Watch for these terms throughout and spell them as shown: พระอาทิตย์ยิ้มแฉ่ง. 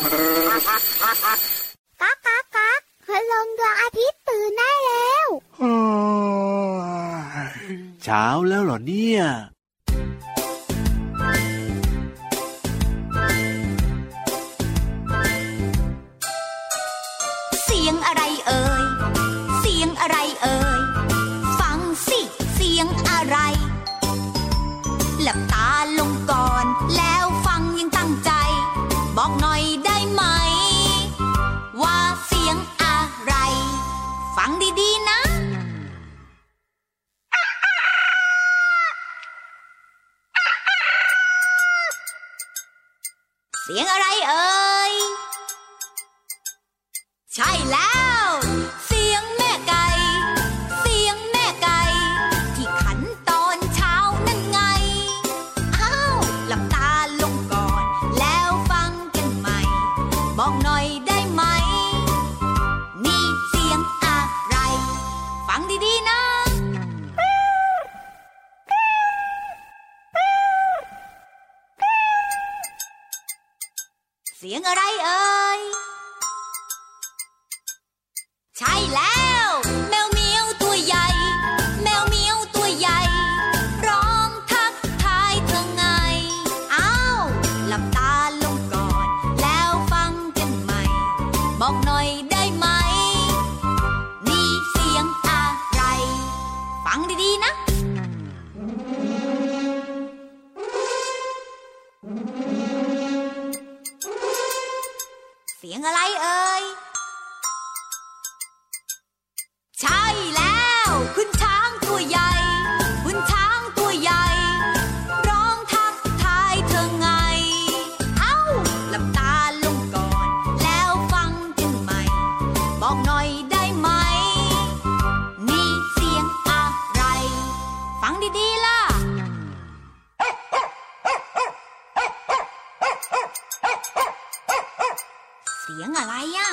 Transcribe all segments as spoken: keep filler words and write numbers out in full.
ก๊ากก๊ากก๊ากพระลงดวงอาทิตย์ตื่นได้แล้วเช้าแล้วเหรอเนี่ยเสียงอะไรเอ่ยเสียงอะไรเอ่ยฟังสิเสียงอะไรหลับตาลงก่อนแล้วฟังยังตั้งใจบอกหน่อยได้ไหมว่าเสียงอะไรฟังดีๆนะเสียงอะไรเอ่ยใช่แล้วเสียงแม่ไก่เสียงแม่ไก่ที่ขันตอนเช้านั่นไงอ้าวหลับตาลงก่อนแล้วฟังกันใหม่บอกหน่อยได้ไหมนี่เสียงอะไรฟังดีๆนะเสียงอะไรเอ่ยใช่แล้วแมวเหมียวตัวใหญ่แมวเหมียวตัวใหญ่ร้องทักทายเธอไงอ้าวหลับตาลงก่อนแล้วฟังกันใหม่บอกหน่อยได้ไหมนี่เสียงอะไรฟังดีๆนะเสียงอะไรเอ่ยใช่แล้วคุณช้างตัวใหญ่คุณช้างตัวใหญ่ร้องทักทายเธอไงเอ้าหลับตาลงก่อนแล้วฟังกันใหม่บอกหน่อยได้ไหมนี่เสียงอะไรฟังดีๆล่ะเสียงอะไรอ่ะ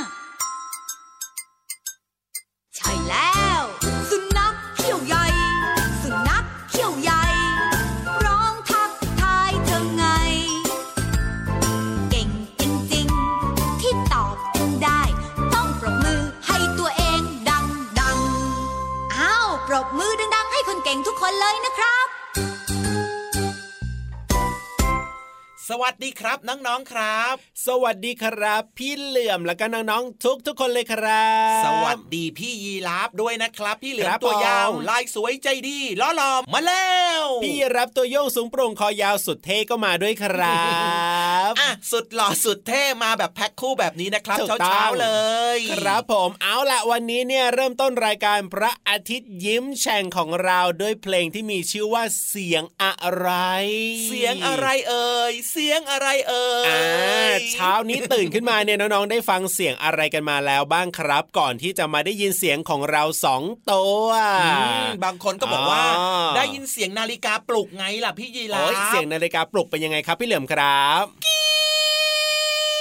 ใช่แล้วสุนัขเขี้ยวใหญ่สุนัขเขี้ยวใหญ่ร้องทักทายเธอไงเก่งจริงๆที่ตอบจนได้ต้องปรบมือให้ตัวเองดังๆอ้าวปรบมือดังๆให้คนเก่งทุกคนเลยนะครับสวัสดีครับน้องๆครับสวัสดีครับพี่เหลื่อมแล้วก็น้องๆทุกๆคนเลยครับสวัสดีพี่ยีราฟด้วยนะครับพี่เหลื่อมตัวยาวลายสวยใจดีล้อหลอมมาแล้วพี่ยีราฟตัวโยงสูงโปร่งคอยาวสุดเท่ก็มาด้วยครับอ่ะสุดหล่อสุดเท่มาแบบแพ็คคู่แบบนี้นะครับเช้าๆเลยครับผมเอาละวันนี้เนี่ยเริ่มต้นรายการพระอาทิตย์ยิ้มแฉ่งของเราด้วยเพลงที่มีชื่อว่าเสียงอะไรเสียงอะไรเอ่ยเสียงอะไรเอ่ยอ่าเช้านี้ตื่นขึ้นมาเนี่ยน้องๆได้ฟังเสียงอะไรกันมาแล้วบ้างครับก่อนที่จะมาได้ยินเสียงของเราสองตัวบางคนก็บอกว่าได้ยินเสียงนาฬิกาปลุกไงล่ะพี่ยีราฟเสียงนาฬิกาปลุกเป็นยังไงครับพี่เหลื่อมครับ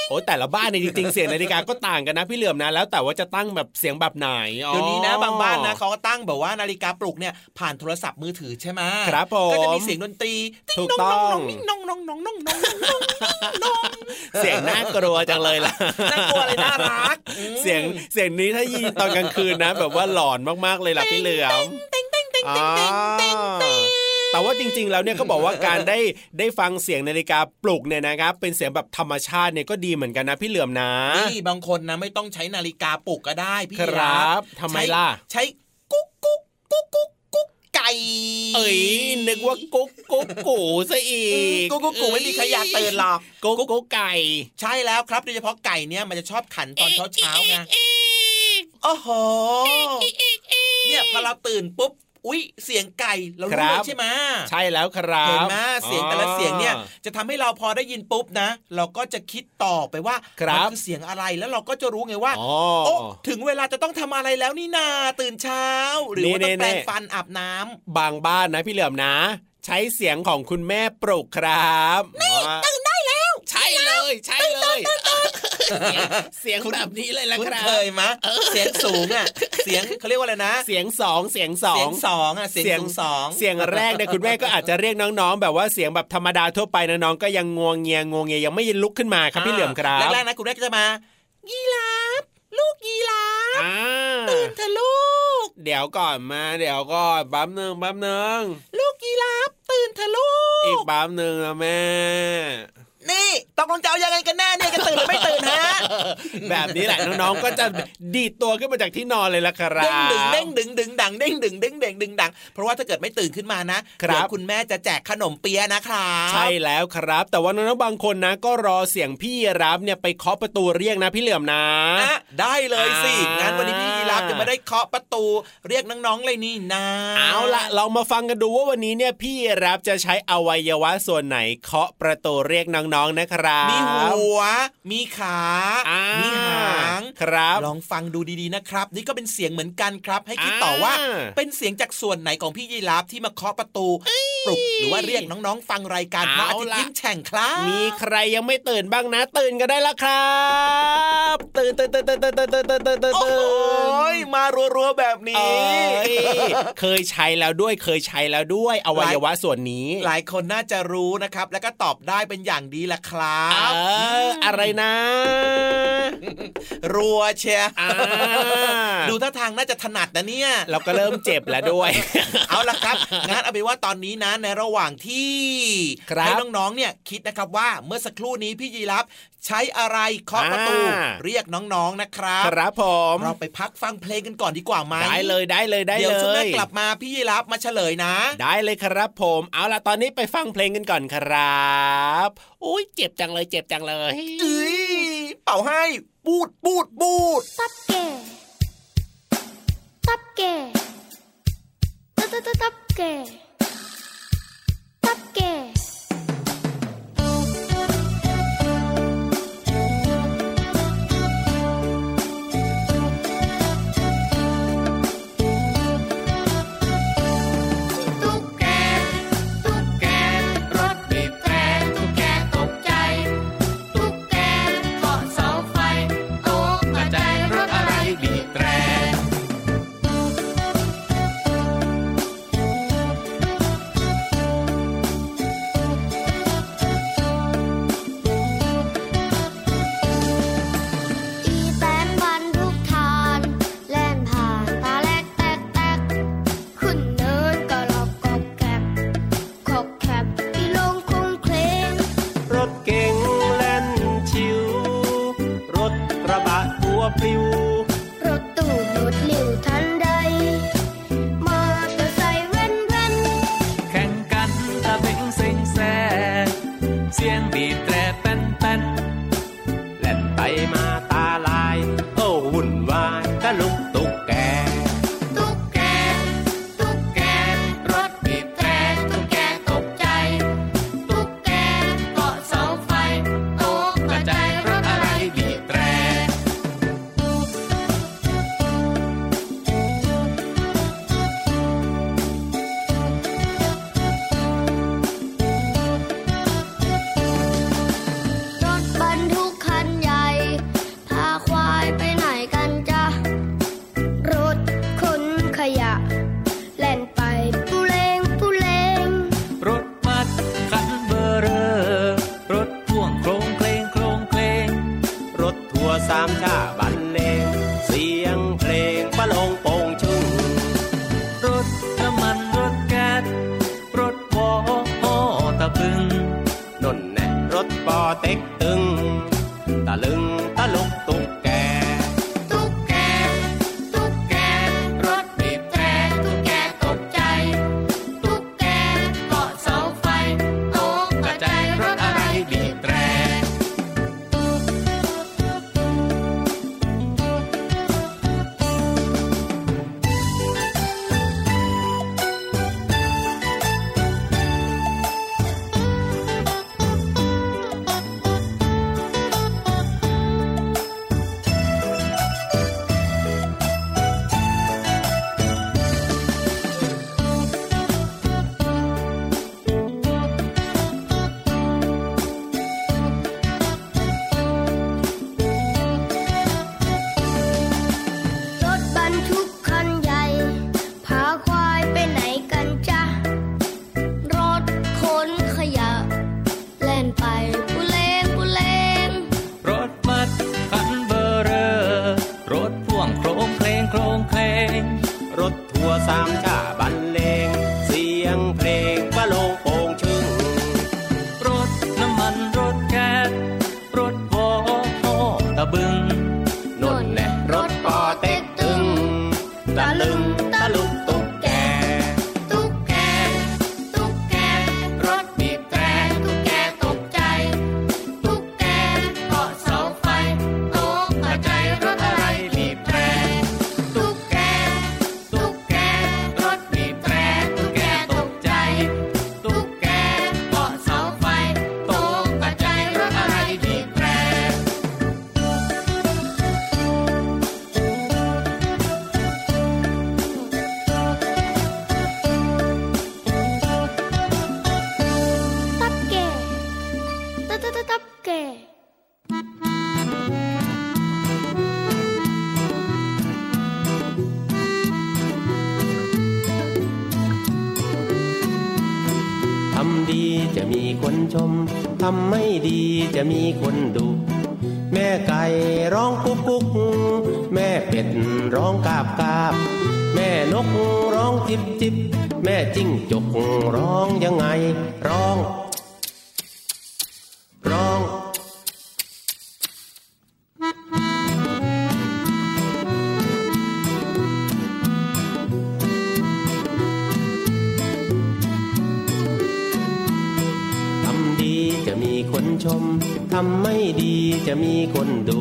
โอ้แต่ละบ้านเนี่ยจริงๆเสียงนาฬิกาก็ต่างกันนะพี่เหลื่อมนะแล้วแต่ว่าจะตั้งแบบเสียงแบบไหนเดี๋ยวนี้นะบางบ้านนะเขาก็ตั้งแบบว่านาฬิกาปลุกเนี่ยผ่านโทรศัพท์มือถือใช่ไหมครับผมก็จะมีเสียงดนตรีถูกต้องน้องน้องน้องน้องน้องน้องน้องน้องเสียงน่ากลัวจังเลยล่ะน่ากลัวเลยน่ารักเสียงเสียงนี้ถ้ายินตอนกลางคืนนะแบบว่าหลอนมากๆเลยล่ะพี่เหลื่อมแต่ว่าจริงๆแล้วเนี่ยเขาบอกว่าการได้ได้ฟังเสียงนาฬิกาปลุกเนี่ยนะครับเป็นเสียงแบบธรรมชาติเนี่ยก็ดีเหมือนกันนะพี่เหลื่อมนะนี่บางคนนะไม่ต้องใช้นาฬิกาปลุกก็ได้พี่ครับทำไมล่ะใช้กุ๊กกุ๊กกุ๊กกุ๊กกุ๊กไก่เอ้ยนึกว่ากุ๊กกุ๊กกูซะอีกกุ๊กกุ๊กกูไม่มีใครอยากตื่นหรอกกุ๊กกุ๊กไก่ใช่แล้วครับโดยเฉพาะไก่เนี่ยมันจะชอบขันตอนเช้าเช้าไงโอ้โหเนี่ยพอเราตื่นปุ๊บอุ้ยเสียงไก่เรารู้ใช่ไหมใช่แล้วครับเห็นไหมเสียงแต่ละเสียงเนี่ยจะทำให้เราพอได้ยินปุ๊บนะเราก็จะคิดต่อไปว่ามันคือเสียงอะไรแล้วเราก็จะรู้ไงว่าโอ้ถึงเวลาจะต้องทำอะไรแล้วนี่นาตื่นเช้าหรือว่าต้องแปรงฟันอาบน้ำบางบ้านนะพี่เหลื่อมนะใช้เสียงของคุณแม่ปลุกครับนี่ตื่นได้แล้วใช่เลยใช่เลย เสียงแบบนี้เลยล่ะครับเคยมั้ยเสียงสูงอ่ะเสียงเค้าเรียกว่าอะไรนะเสียงสองเสียงสองเสียงสองอ่ะเสียงสูงสองเสียงแรกเนี่ยคุณแม่ก็อาจจะเรียกน้องๆแบบว่าเสียงแบบธรรมดาทั่วไปน้องๆก็ยังงวงเงียงวงเงียยังไม่ลุกขึ้นมาครับพี่เหลื่อมครับแรกๆนะคุณแม่ก็จะมายีราฟลูกยีราฟตื่นเถอะลูกเดี๋ยวก่อนมาเดี๋ยวก่อนแป๊บนึงแป๊บนึงลูกยีราฟตื่นเถอะลูกอีกแป๊บนึงนะแม่นี่ตกลงจะเอายังไงกันแน่เนี่ยจะตื่นหรือไม่ตื่นฮะแบบนี้แหละน้องๆก็จะดีดตัวขึ้นมาจากที่นอนเลยล่ะครับเด้งดึงเด้งดึงดังเด้งดึงเด้งเด้งดึงดังเพราะว่าถ้าเกิดไม่ตื่นขึ้นมานะเดี๋ยวคุณแม่จะแจกขนมเปี๊ยะนะครับใช่แล้วครับแต่ว่าน้องๆบางคนนะก็รอเสียงพี่ยีราฟเนี่ยไปเคาะประตูเรียกนะพี่เหลื่อมนะได้เลยสิงั้นวันนี้พี่ยีราฟจะมาได้เคาะประตูเรียกน้องๆเลยนี่นะเอาล่ะเรามาฟังกันดูว่าวันนี้เนี่ยพี่ยีราฟจะใช้อวัยวะส่วนไหนเคาะประตูเรียกน้องๆนะครับมีหัวมีขามีหางครับลองฟังดูดีๆนะครับนี่ก็เป็นเสียงเหมือนกันครับให้คิดต่อว่าเป็นเสียงจากส่วนไหนของพี่ยีราฟที่มาเคาะประตูปลุกหรือว่าเรียกน้องๆฟังรายการพระอาทิตย์ยิ้มแฉ่งครับมีใครยังไม่ตื่นบ้างนะตื่นกันได้แล้วครับตื่นตื่นตื่นตื่นตื่นตื่นตื่นตื่นตื่นตื่นโอ้ยมารัวๆแบบนี้เคยใช้แล้วด้วยเคยใช้แล้วด้วยอวัยวะส่วนนี้หลายคนน่าจะรู้นะครับแล้วก็ตอบได้เป็นอย่างดีละครับเอออะไรนะรัวเชียดูท่าทางน่าจะถนัดนะเนี่ยเราก็เริ่มเจ็บแล้วด้วยเอาละครับงั้นเอาไปว่าตอนนี้นะในระหว่างที่ให้น้องๆเนี่ยคิดนะครับว่าเมื่อสักครู่นี้พี่ยีรับใช้อะไรเคาะประตูเรียกน้องๆนะครับครับผมเราไปพักฟังเพลงกันก่อนดีกว่าไหมได้เลยได้เลยได้เลยเดี๋ยวช่วงหน้ากลับมาพี่ยีรับมาเฉลยนะได้เลยครับผมเอาล่ะตอนนี้ไปฟังเพลงกันก่อนครับโอ้ยเจ็บจังเลยเจ็บจังเลยเอ้ยเป่าให้บูดบูดบูดตับเก๋ตับเก๋ตับตับตับเก๋ตับเก๋ ทำไม่ดีจะมีคนดุแม่ไก่ร้องกุ๊กกุ๊กแม่เป็ดร้องกาบกาบแม่นกร้องจิบจิบแม่จิ้งจกร้องยังไงร้องร้องทำดีจะมีคนชมทำไม่ดีจะมีคนดุ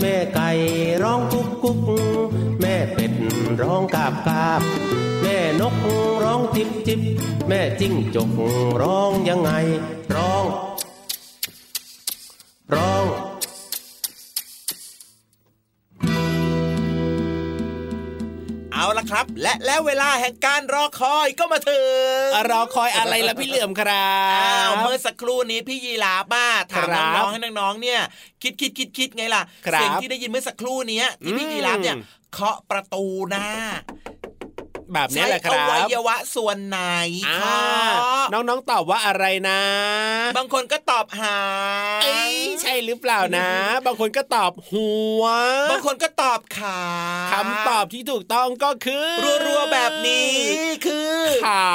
แม่ไก่ร้องกุ๊กกุ๊กแม่เป็ดร้องกาบกาบแม่นกร้องจิบจิบแม่จิ้งจกร้องยังไงร้องร้องเอาละครับและแล้วเวลาแห่งการรอคอยก็มาถึงรอคอยอะไรล่ะพี่เหลื่อมครับเมื่อสักครู่นี้พี่ยีราฟมาถามน้องๆให้น้องๆเนี่ยคิดๆๆๆไงล่ะเสียงที่ได้ยินเมื่อสักครู่นี้ที่พี่ยีราฟเนี่ยเคาะประตูหน้าแบบนี้แหละครับอวัยวะส่วนไหนคะน้องๆตอบว่าอะไรนะบางคนก็ตอบหางใช่หรือเปล่านะบางคนก็ตอบหัวบางคนก็ตอบขาคำตอบที่ถูกต้องก็คือรัวๆแบบนี้คือขา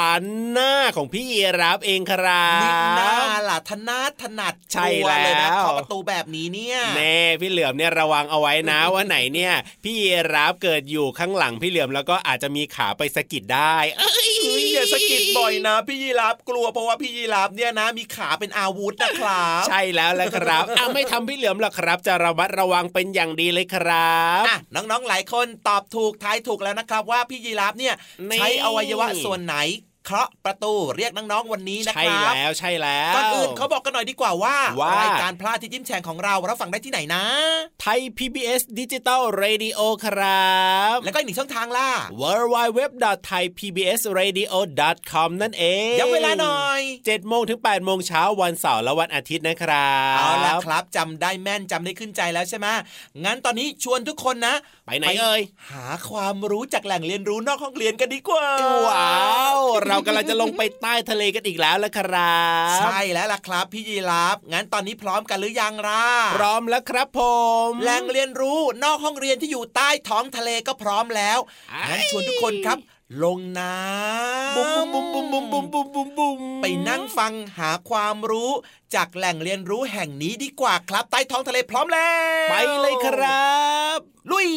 หน้าของพี่ยีราฟเองครับนี่หน้าล่ะถนัดถนัดใช่เลยนะเข้าประตูแบบนี้เนี่ยแน่พี่เหลือมเนี่ยระวังเอาไว้นะว่าไหนเนี่ยพี่ยีราฟเกิดอยู่ข้างหลังพี่เหลือมแล้วก็อาจจะมีขาไปสะกิดได้เอ้ยอย่าสะกิดบ่อยนะพี่ยีราฟกลัวเพราะว่าพี่ยีราฟเนี่ยนะมีขาเป็นอาวุธนะครับใช่แล้วแหละครับอ่ะไม่ทำพี่เหลือมหรอกครับจะระมัดระวังเป็นอย่างดีเลยครับอ่ะน้องๆหลายคนตอบถูกทายถูกแล้วนะครับว่าพี่ยีราฟเนี่ยใช้อวัยวะส่วนไหนเคาะประตูเรียกน้องๆวันนี้นะครับใช่แล้วใช่แล้วก่อนอื่นเขาบอกกันหน่อยดีกว่าว่าว่ารายการพลาดที่ยิ้มแฉ่งของเราเราฟังได้ที่ไหนนะไทย พี บี เอส Digital Radio ครับแล้วก็อีกช่องทางล่ะ ดับเบิลยู ดับเบิลยู ดับเบิลยู ดอท ไทย พี บี เอส เรดิโอ ดอท คอม นั่นเองย้ำเวลาหน่อย เจ็ดโมง ถึง แปดโมง เช้าวันเสาร์และวันอาทิตย์นะครับเอาล่ะครับจำได้แม่นจำได้ขึ้นใจแล้วใช่ไหมงั้นตอนนี้ชวนทุกคนนะไปไหนเอ่ยหาความรู้จากแหล่งเรียนรู้นอกห้องเรียนกันดีกว่าว้าวเรากำลังจะลงไปใต้ทะเลกันอีกแล้วล่ะครับใช่แล้วล่ะครับพี่ยีราฟงั้นตอนนี้พร้อมกันหรือยังล่ะพร้อมแล้วครับผมแหล่งเรียนรู้นอกห้องเรียนที่อยู่ใต้ท้องทะเลก็พร้อมแล้วงั้นชวนทุกคนครับลงน้ำบุ้มบุ้มบุ้มบุ้มบุ้มบุ้มบุ้มบุ้มไปนั่งฟังหาความรู้จากแหล่งเรียนรู้แห่งนี้ดีกว่าครับใต้ท้องทะเลพร้อมแล้วไปเลยครับลุย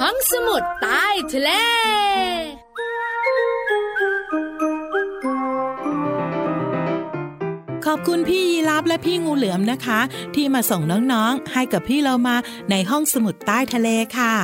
ห้องสมุดใต้ทะเลขอบคุณพี่ยีราฟและพี่งูเหลือมนะคะที่มาส่งน้องๆให้กับพี่เรามาในห้องสมุดใต้ทะเลค่ะ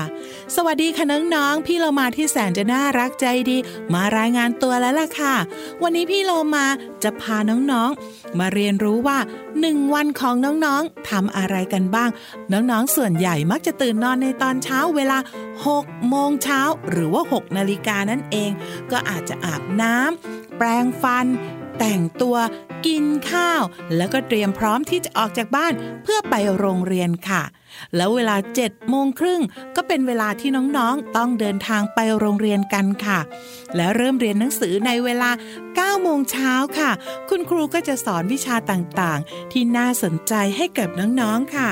สวัสดีค่ะน้องๆพี่เรามาที่แสนจะน่ารักใจดีมารายงานตัวแล้วล่ะค่ะวันนี้พี่เรามาจะพาน้องๆมาเรียนรู้ว่าหนึ่งวันของน้องๆทำอะไรกันบ้างน้องๆส่วนใหญ่มักจะตื่นนอนในตอนเช้าเวลา หกโมงเช้า หรือว่า หกนาฬิกา นั่นเองก็อาจจะอาบน้ำแปรงฟันแต่งตัวกินข้าวแล้วก็เตรียมพร้อมที่จะออกจากบ้านเพื่อไปโรงเรียนค่ะแล้วเวลา เจ็ดโมงครึ่งก็เป็นเวลาที่น้องๆต้องเดินทางไปโรงเรียนกันค่ะและเริ่มเรียนหนังสือในเวลา เก้าโมงเช้าค่ะคุณครูก็จะสอนวิชาต่างๆที่น่าสนใจให้กับน้องๆค่ะ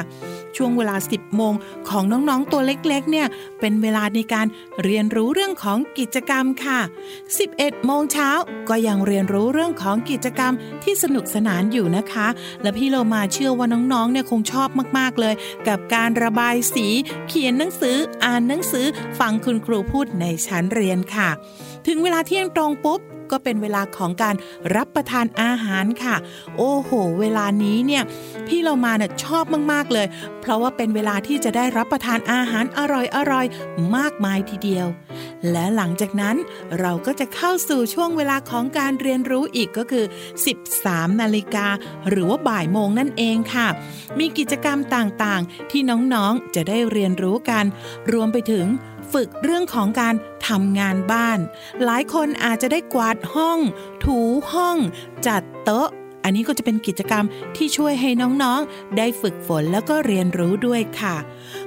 ช่วงเวลา สิบโมงของน้องๆตัวเล็กๆเนี่ยเป็นเวลาในการเรียนรู้เรื่องของกิจกรรมค่ะ สิบเอ็ดโมงเช้าก็ยังเรียนรู้เรื่องของกิจกรรมที่สนุกสนานอยู่นะคะและพี่เรามาเชื่อว่าน้องๆเนี่ยคงชอบมากๆเลยกับการระบายสีเขียนหนังสืออ่านหนังสือฟังคุณครูพูดในชั้นเรียนค่ะถึงเวลาเที่ยงตรงปุ๊บก็เป็นเวลาของการรับประทานอาหารค่ะโอ้โหเวลานี้เนี่ยพี่เรามาเนี่ยชอบมากๆเลยเพราะว่าเป็นเวลาที่จะได้รับประทานอาหารอร่อยๆมากมายทีเดียวและหลังจากนั้นเราก็จะเข้าสู่ช่วงเวลาของการเรียนรู้อีกก็คือ สิบสามนาฬิกาหรือว่าบ่ายโมงนั่นเองค่ะมีกิจกรรมต่างๆที่น้องๆจะได้เรียนรู้กันรวมไปถึงฝึกเรื่องของการทำงานบ้านหลายคนอาจจะได้กวาดห้องถูห้องจัดโต๊ะอันนี้ก็จะเป็นกิจกรรมที่ช่วยให้น้องๆได้ฝึกฝนแล้วก็เรียนรู้ด้วยค่ะ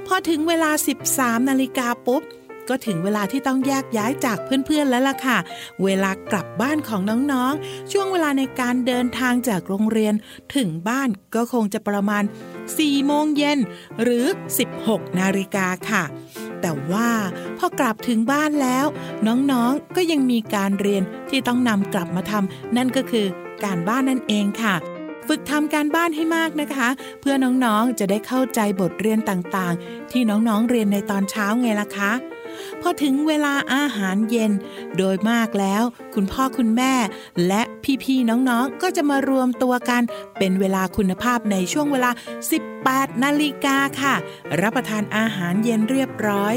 พอถึงเวลา สิบสามนาฬิกาปุ๊บ ก็ถึงเวลาที่ต้องแยกย้ายจากเพื่อนๆแล้วล่ะค่ะเวลากลับบ้านของน้องๆช่วงเวลาในการเดินทางจากโรงเรียนถึงบ้านก็คงจะประมาณสี่โมงเย็นหรือสิบหกนาฬิกาค่ะแต่ว่าพอกลับถึงบ้านแล้วน้องๆก็ยังมีการเรียนที่ต้องนำกลับมาทำนั่นก็คือการบ้านนั่นเองค่ะฝึกทำการบ้านให้มากนะคะเพื่อน้องๆจะได้เข้าใจบทเรียนต่างๆที่น้องๆเรียนในตอนเช้าไงล่ะคะพอถึงเวลาอาหารเย็นโดยมากแล้วคุณพ่อคุณแม่และพี่ๆน้องๆก็จะมารวมตัวกันเป็นเวลาคุณภาพในช่วงเวลา สิบแปดนาฬิกา นาฬิกาค่ะรับประทานอาหารเย็นเรียบร้อย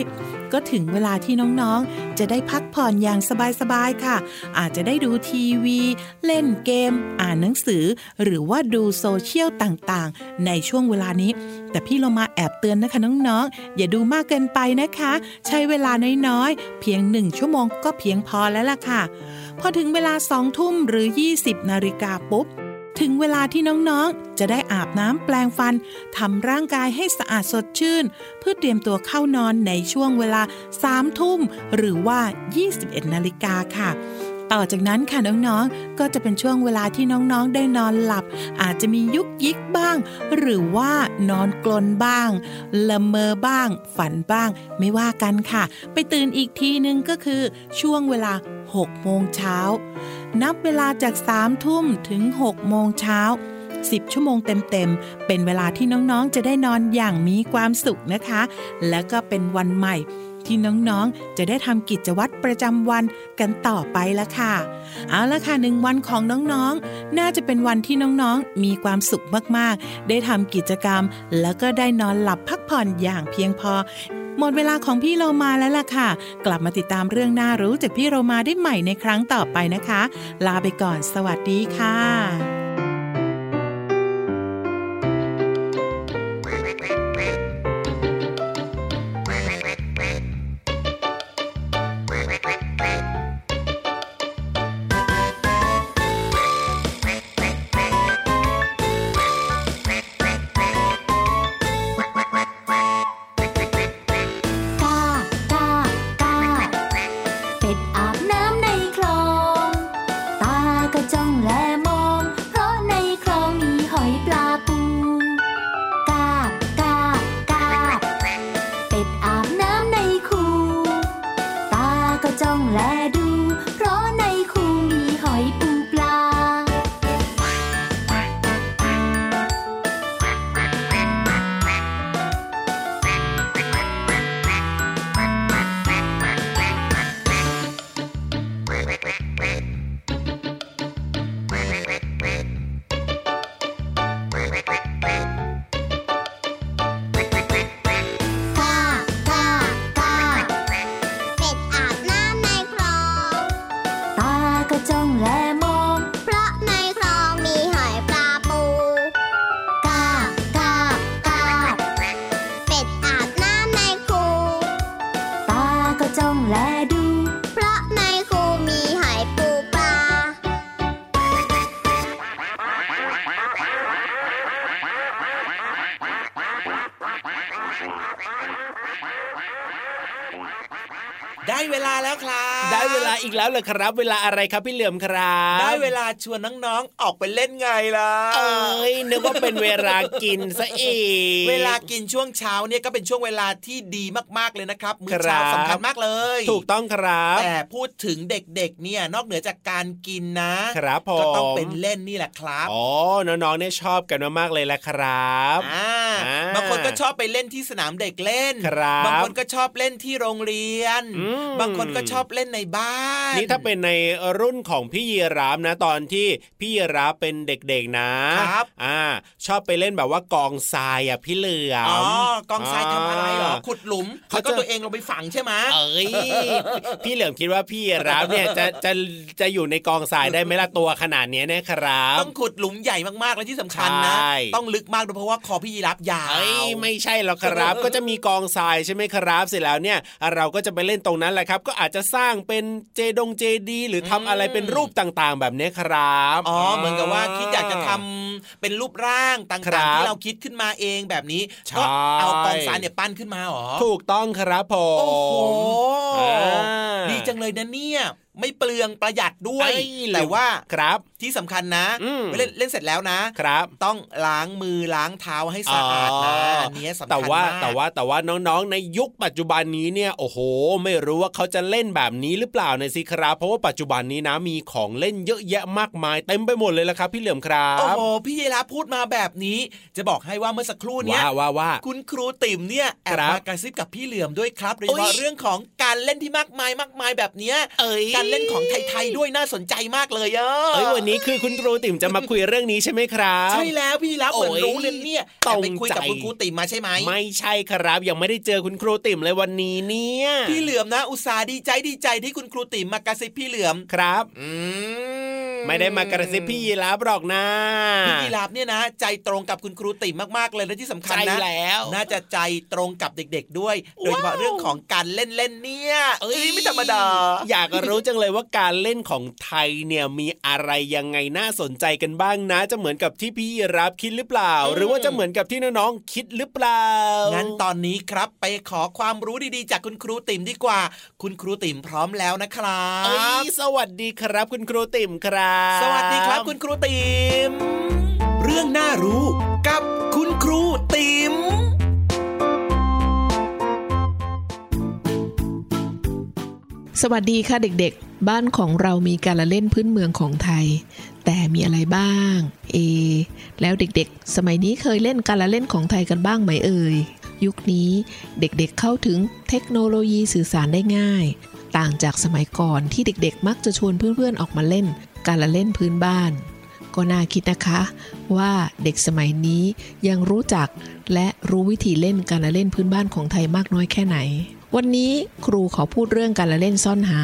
ก็ถึงเวลาที่น้องๆจะได้พักผ่อนอย่างสบายๆค่ะอาจจะได้ดูทีวีเล่นเกมอ่านหนังสือหรือว่าดูโซเชียลต่างๆในช่วงเวลานี้แต่พี่เรามาแอบเตือนนะคะน้องๆอย่าดูมากเกินไปนะคะใช้เวลาน้อยๆเพียงหนึ่งชั่วโมงก็เพียงพอแล้วล่ะค่ะพอถึงเวลา สอง ทุ่มหรือ ยี่สิบ นาฬิกาปุ๊บถึงเวลาที่น้องๆจะได้อาบน้ำแปรงฟันทำร่างกายให้สะอาดสดชื่นเพื่อเตรียมตัวเข้านอนในช่วงเวลา สาม ทุ่มหรือว่า ยี่สิบเอ็ด นาฬิกาค่ะต่อจากนั้นค่ะน้องๆก็จะเป็นช่วงเวลาที่น้องๆได้นอนหลับอาจจะมียุกยิกบ้างหรือว่านอนกลนบ้างละเมอบ้างฝันบ้างไม่ว่ากันค่ะไปตื่นอีกทีนึงก็คือช่วงเวลาหกโมงเช้านับเวลาจากสามทุ่มถึงหกโมงเช้าสิบชั่วโมงเต็มๆเป็นเวลาที่น้องๆจะได้นอนอย่างมีความสุขนะคะและก็เป็นวันใหม่ที่น้องๆจะได้ทำกิจวัตรประจำวันกันต่อไปละค่ะเอาละค่ะหนึ่งวันของน้องๆน่าจะเป็นวันที่น้องๆมีความสุขมากๆได้ทำกิจกรรมแล้วก็ได้นอนหลับพักผ่อนอย่างเพียงพอหมดเวลาของพี่โรมาแล้วล่ะค่ะกลับมาติดตามเรื่องน่ารู้จากพี่โรมาได้ใหม่ในครั้งต่อไปนะคะลาไปก่อนสวัสดีค่ะได้เวลาแล้วครับได้เวลาอีกแล้วเหรอครับเวลาอะไรครับพี่เหลือมครับได้เวลาชวนน้องๆออกไปเล่นไงล่ะเอ้ยนึกว่าเป็นเวลากินซะอีกเวลากินช่วงเช้าเนี่ยก็เป็นช่วงเวลาที่ดีมากๆเลยนะครับมื้อเช้าสำคัญมากเลยถูกต้องครับแต่พูดถึงเด็กๆเนี่ยนอกเหนือจากการกินนะครับผมก็ต้องเป็นเล่นนี่แหละครับอ๋อน้องๆเนี่ยชอบกันมากๆเลยแหละครับอ่าบางคนก็ชอบไปเล่นที่สนามเด็กเล่นบางคนก็ชอบเล่นที่โรงเรียนบางคนก็ชอบเล่นในบ้านนี่ถ้าเป็นในรุ่นของพี่ยีราฟนะตอนที่พี่ยีราฟเป็นเด็กๆนะครับอ่าชอบไปเล่นแบบว่ากองทรายอ่ะพี่เหลือมอ๋อกองทรายทำอะไรหรอขุดหลุมเขาก็ตัวเองลงไปฝังใช่ไหมเอ้ย พี่เหลือมคิดว่าพี่ยีราฟเนี่ยจะจะจะอยู่ในกองทรายได้ไหมล่ะตัวขนาดนี้นะครับต้องขุดหลุมใหญ่มากๆและที่สำคัญนะต้องลึกมากด้วยเพราะว่าคอพี่ยีราฟยาวไม่ใช่หรอกครับก็จะมีกองทรายใช่ไหมครับเสร็จแล้วเนี่ยเราก็จะไปเล่นตรงนั้น ละครับก็อาจจะสร้างเป็นเจดงเจดีหรือทำอะไรเป็นรูปต่างๆแบบนี้ครับอ๋อเหมือนกับว่าคิดอยากจะทำเป็นรูปร่างต่างๆที่เราคิดขึ้นมาเองแบบนี้ก็เอากองสารเนี่ยปั้นขึ้นมาหรอถูกต้องครับผมโอ้โหดีจังเลยนะเนี่ยไม่เปลืองประหยัดด้วยแต่ว่าครับที่สำคัญนะเล่นเล่นเสร็จแล้วนะครับต้องล้างมือล้างเท้าให้สะอาดนะอันนี้สำคัญมากแต่ว่าแต่ว่าแต่ว่าน้องๆในยุคปัจจุบันนี้เนี่ยโอ้โหไม่รู้ว่าเขาจะเล่นแบบนี้หรือเปล่าในสิครับเพราะว่าปัจจุบันนี้นะมีของเล่นเยอะแยะมากมายเต็มไปหมดเลยละครับพี่เหลี่ยมครับโอ้โหพี่ยีราฟพูดมาแบบนี้จะบอกให้ว่าเมื่อสักครู่เนี้ยว่าว่าคุณครูติ๋มเนี่ยแอบมากระซิบกับพี่เหลี่ยมด้วยครับโดยเฉพาะเรื่องของการเล่นที่มากมายมากมายแบบเนี้ยการเล่นของไทยๆด้วยน่าสนใจมากเลยอ่ะเอ้ยวันนี้คือคุณครูติ๋มจะมาคุยเรื่องนี้ใช่ไหมครับใช่แล้วพี่รับเหมือนรู้เลยเนี่ยแต่ไปคุยกับคุณครูติ๋มมาใช่ไหมไม่ใช่ครับยังไม่ได้เจอคุณครูติ๋มเลยวันนี้เนี่ยพี่เหลือมนะอุตส่าห์ดีใจดีใจที่คุณครูติ๋มมากระซิบพี่เหลือมครับอืมไม่ได้มากระซิบพี่ยีราฟหรอกนะพี่ยีราฟเนี่ยนะใจตรงกับคุณครูติ๋มมากๆเลยและที่สำคัญนะน่าจะใจตรงกับเด็กๆด้วยโดยเฉพาะเรื่องของการเล่นเล่นเนี่ยเอ้ยไม่ธรรมดาอยากรู้จังเลยว่าการเล่นของไทยเนี่ยมีอะไรยังไงน่าสนใจกันบ้างนะจะเหมือนกับที่พี่ยีราฟคิดหรือเปล่าหรือว่าจะเหมือนกับที่น้องๆคิดหรือเปล่างั้นตอนนี้ครับไปขอความรู้ดีๆจากคุณครูติ๋มดีกว่าคุณครูติ๋มพร้อมแล้วนะครับเอ้ยสวัสดีครับคุณครูติ๋มครับสวัสดีครับคุณครูติ๋มเรื่องน่ารู้กับคุณครูติ๋มสวัสดีค่ะเด็กๆบ้านของเรามีการละเล่นพื้นเมืองของไทยแต่มีอะไรบ้างเอแล้วเด็กๆสมัยนี้เคยเล่นการละเล่นของไทยกันบ้างไหมเอ่ยยุคนี้เด็กๆเข้าถึงเทคโนโลยีสื่อสารได้ง่ายต่างจากสมัยก่อนที่เด็กๆมักจะชวนเพื่อนๆออกมาเล่นการละเล่นพื้นบ้านก็น่าคิดนะคะว่าเด็กสมัยนี้ยังรู้จักและรู้วิธีเล่นการละเล่นพื้นบ้านของไทยมากน้อยแค่ไหนวันนี้ครูขอพูดเรื่องการละเล่นซ่อนหา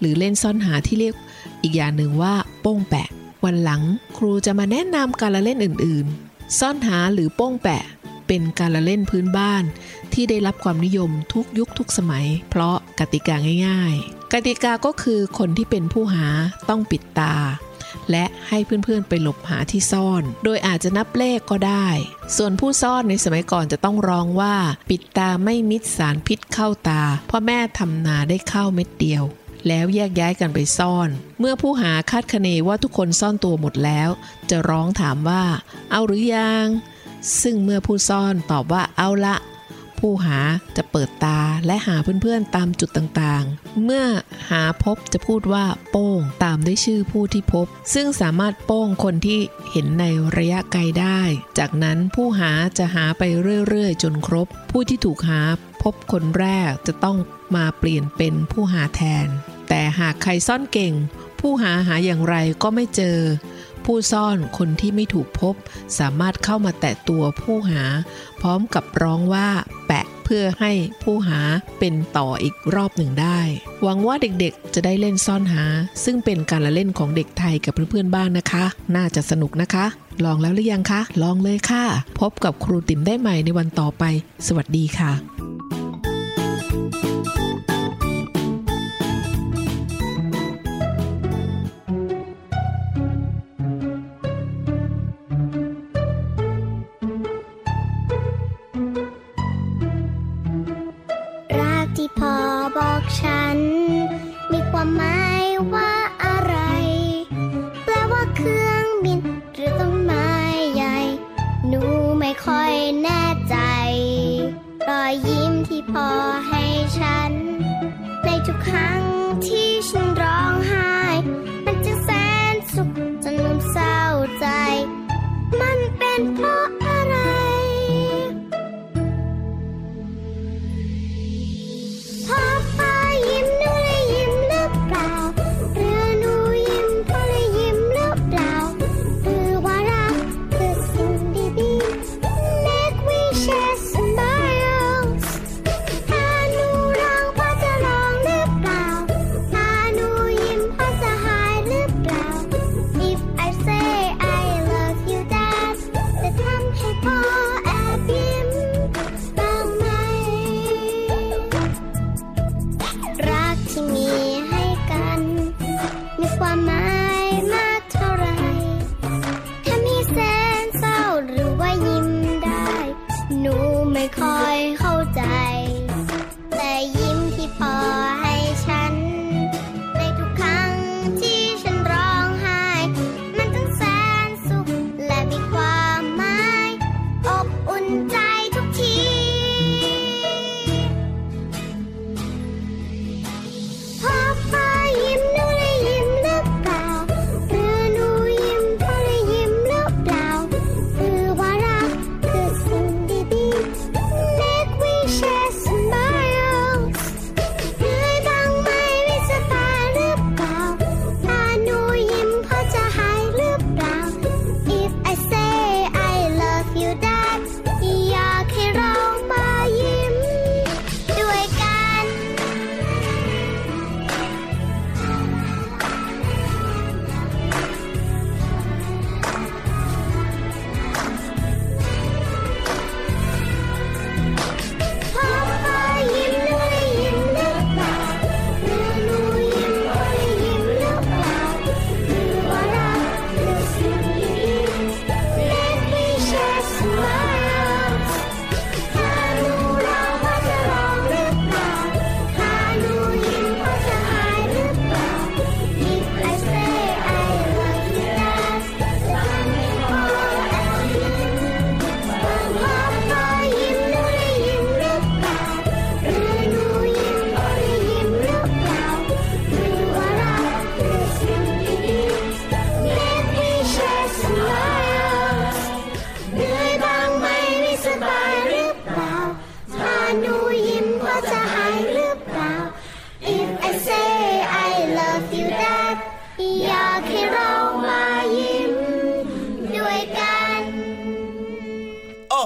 หรือเล่นซ่อนหาที่เรียกอีกอย่างหนึ่งว่าโป้งแปะวันหลังครูจะมาแนะนำการละเล่นอื่นๆซ่อนหาหรือโป้งแปะเป็นการละเล่นพื้นบ้านที่ได้รับความนิยมทุกยุคทุกสมัยเพราะกติกาง่ายๆกติกาก็คือคนที่เป็นผู้หาต้องปิดตาและให้เพื่อนๆไปหลบหาที่ซ่อนโดยอาจจะนับเลขก็ได้ส่วนผู้ซ่อนในสมัยก่อนจะต้องร้องว่าปิดตาไม่มิดสารพิษเข้าตาพ่อแม่ทำนาได้ข้าวเม็ดเดียวแล้วแยกย้ายกันไปซ่อนเมื่อผู้หาคาดคะเนว่าทุกคนซ่อนตัวหมดแล้วจะร้องถามว่าเอาหรือยังซึ่งเมื่อผู้ซ่อนตอบว่าเอาละผู้หาจะเปิดตาและหาเพื่อนๆตามจุดต่างๆเมื่อหาพบจะพูดว่าโป้งตามด้วยชื่อผู้ที่พบซึ่งสามารถโป้งคนที่เห็นในระยะไกลได้จากนั้นผู้หาจะหาไปเรื่อยๆจนครบผู้ที่ถูกหาพบคนแรกจะต้องมาเปลี่ยนเป็นผู้หาแทนแต่หากใครซ่อนเก่งผู้หาหาอย่างไรก็ไม่เจอผู้ซ่อนคนที่ไม่ถูกพบสามารถเข้ามาแตะตัวผู้หาพร้อมกับร้องว่าแปะเพื่อให้ผู้หาเป็นต่ออีกรอบหนึ่งได้หวังว่าเด็กๆจะได้เล่นซ่อนหาซึ่งเป็นการละเล่นของเด็กไทยกับเพื่อนๆบ้างนะคะน่าจะสนุกนะคะลองแล้วหรือยังคะลองเลยค่ะพบกับครูติ๋มได้ใหม่ในวันต่อไปสวัสดีค่ะ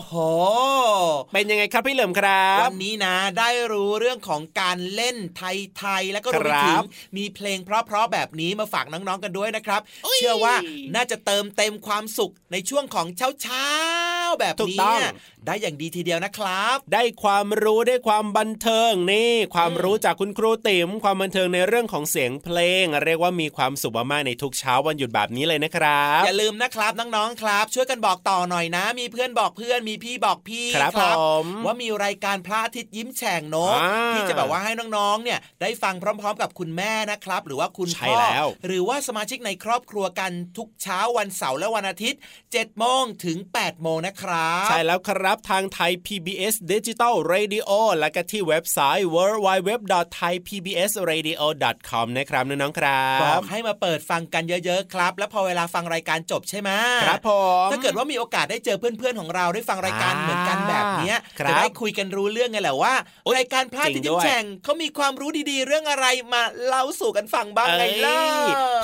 โหเป็นยังไงครับพี่เหลิมครับวันนี้นะได้รู้เรื่องของการเล่นไทยไทยแล้วก็รวมถึงมีเพลงเพราะๆแบบนี้มาฝากน้องๆกันด้วยนะครับเชื่อว่าน่าจะเติมเต็มความสุขในช่วงของเช้าๆแบบนี้ได้อย่างดีทีเดียวนะครับได้ความรู้ได้ความบันเทิงนี่ความรู้จากคุณครูติ๋มความบันเทิงในเรื่องของเสียงเพลงเรียกว่ามีความสุขมากในทุกเช้าวันหยุดแบบนี้เลยนะครับอย่าลืมนะครับน้องๆครับช่วยกันบอกต่อหน่อยนะมีเพื่อนบอกเพื่อนมีพี่บอกพี่ครับว่ามีรายการพระอาทิตย์ยิ้มแฉ่งเนาะที่จะแบบว่าให้น้องๆเนี่ยได้ฟังพร้อมๆกับคุณแม่นะครับหรือว่าคุณพ่อหรือว่าสมาชิกในครอบครัวกันทุกเช้าวันเสาร์และวันอาทิตย์ เจ็ดโมง ถึง แปดโมง นะครับใช่แล้วครับทางไทย พี บี เอส Digital Radio และก็ที่เว็บไซต์ ดับเบิลยู ดับเบิลยู ดับเบิลยู ดอท ไทย พี บี เอส เรดิโอ ดอท คอม นะครับน้องๆครับบอกให้มาเปิดฟังกันเยอะๆครับแล้วพอเวลาฟังรายการจบใช่ไหมครับผมถ้าเกิดว่ามีโอกาสได้เจอเพื่อนๆของเราได้ฟังรายการเหมือนกันแบบนี้จะได้คุยกันรู้เรื่องไงแหละว่ารายการพลาดที่ยิ้มแฉ่งเขามีความรู้ดีๆเรื่องอะไรมาเล่าสู่กันฟังบ้างไงล่ะ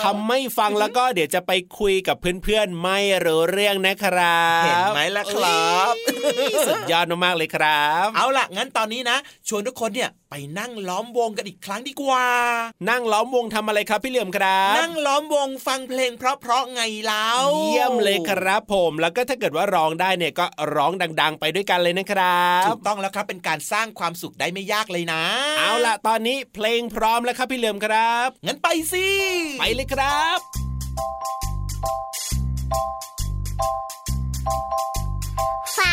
ทำไม่ฟังแล้วก็เดี๋ยวจะไปคุยกับเพื่อนๆไม่รู้เรื่องนะครับเห็นไหมล่ะครับสุดยอดมากๆเลยครับเอาล่ะงั้นตอนนี้นะชวนทุกคนเนี่ยไปนั่งล้อมวงกันอีกครั้งดีกว่านั่งล้อมวงทำอะไรครับพี่เหลี่ยมครับนั่งล้อมวงฟังเพลงเพราะๆไงแล้วเยี่ยมเลยครับผมแล้วก็ถ้าเกิดว่าร้องได้เนี่ยก็ร้องดังๆไปด้วยกันเลยนะครับถูกต้องแล้วครับเป็นการสร้างความสุขได้ไม่ยากเลยนะเอาล่ะตอนนี้เพลงพร้อมแล้วครับพี่เหลี่ยมครับงั้นไปสิไปเลยครับฟ้า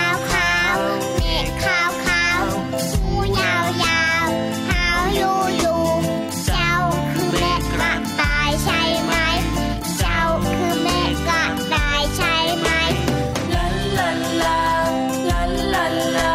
าวขาวแม่ขาวขาวชูยาวยาวเท้ายูยูเจ้าคือแม่กระต่ายใช่ไหมเจ้าคือแม่กระต่ายใช่ไหมลาลาลาลาลาลา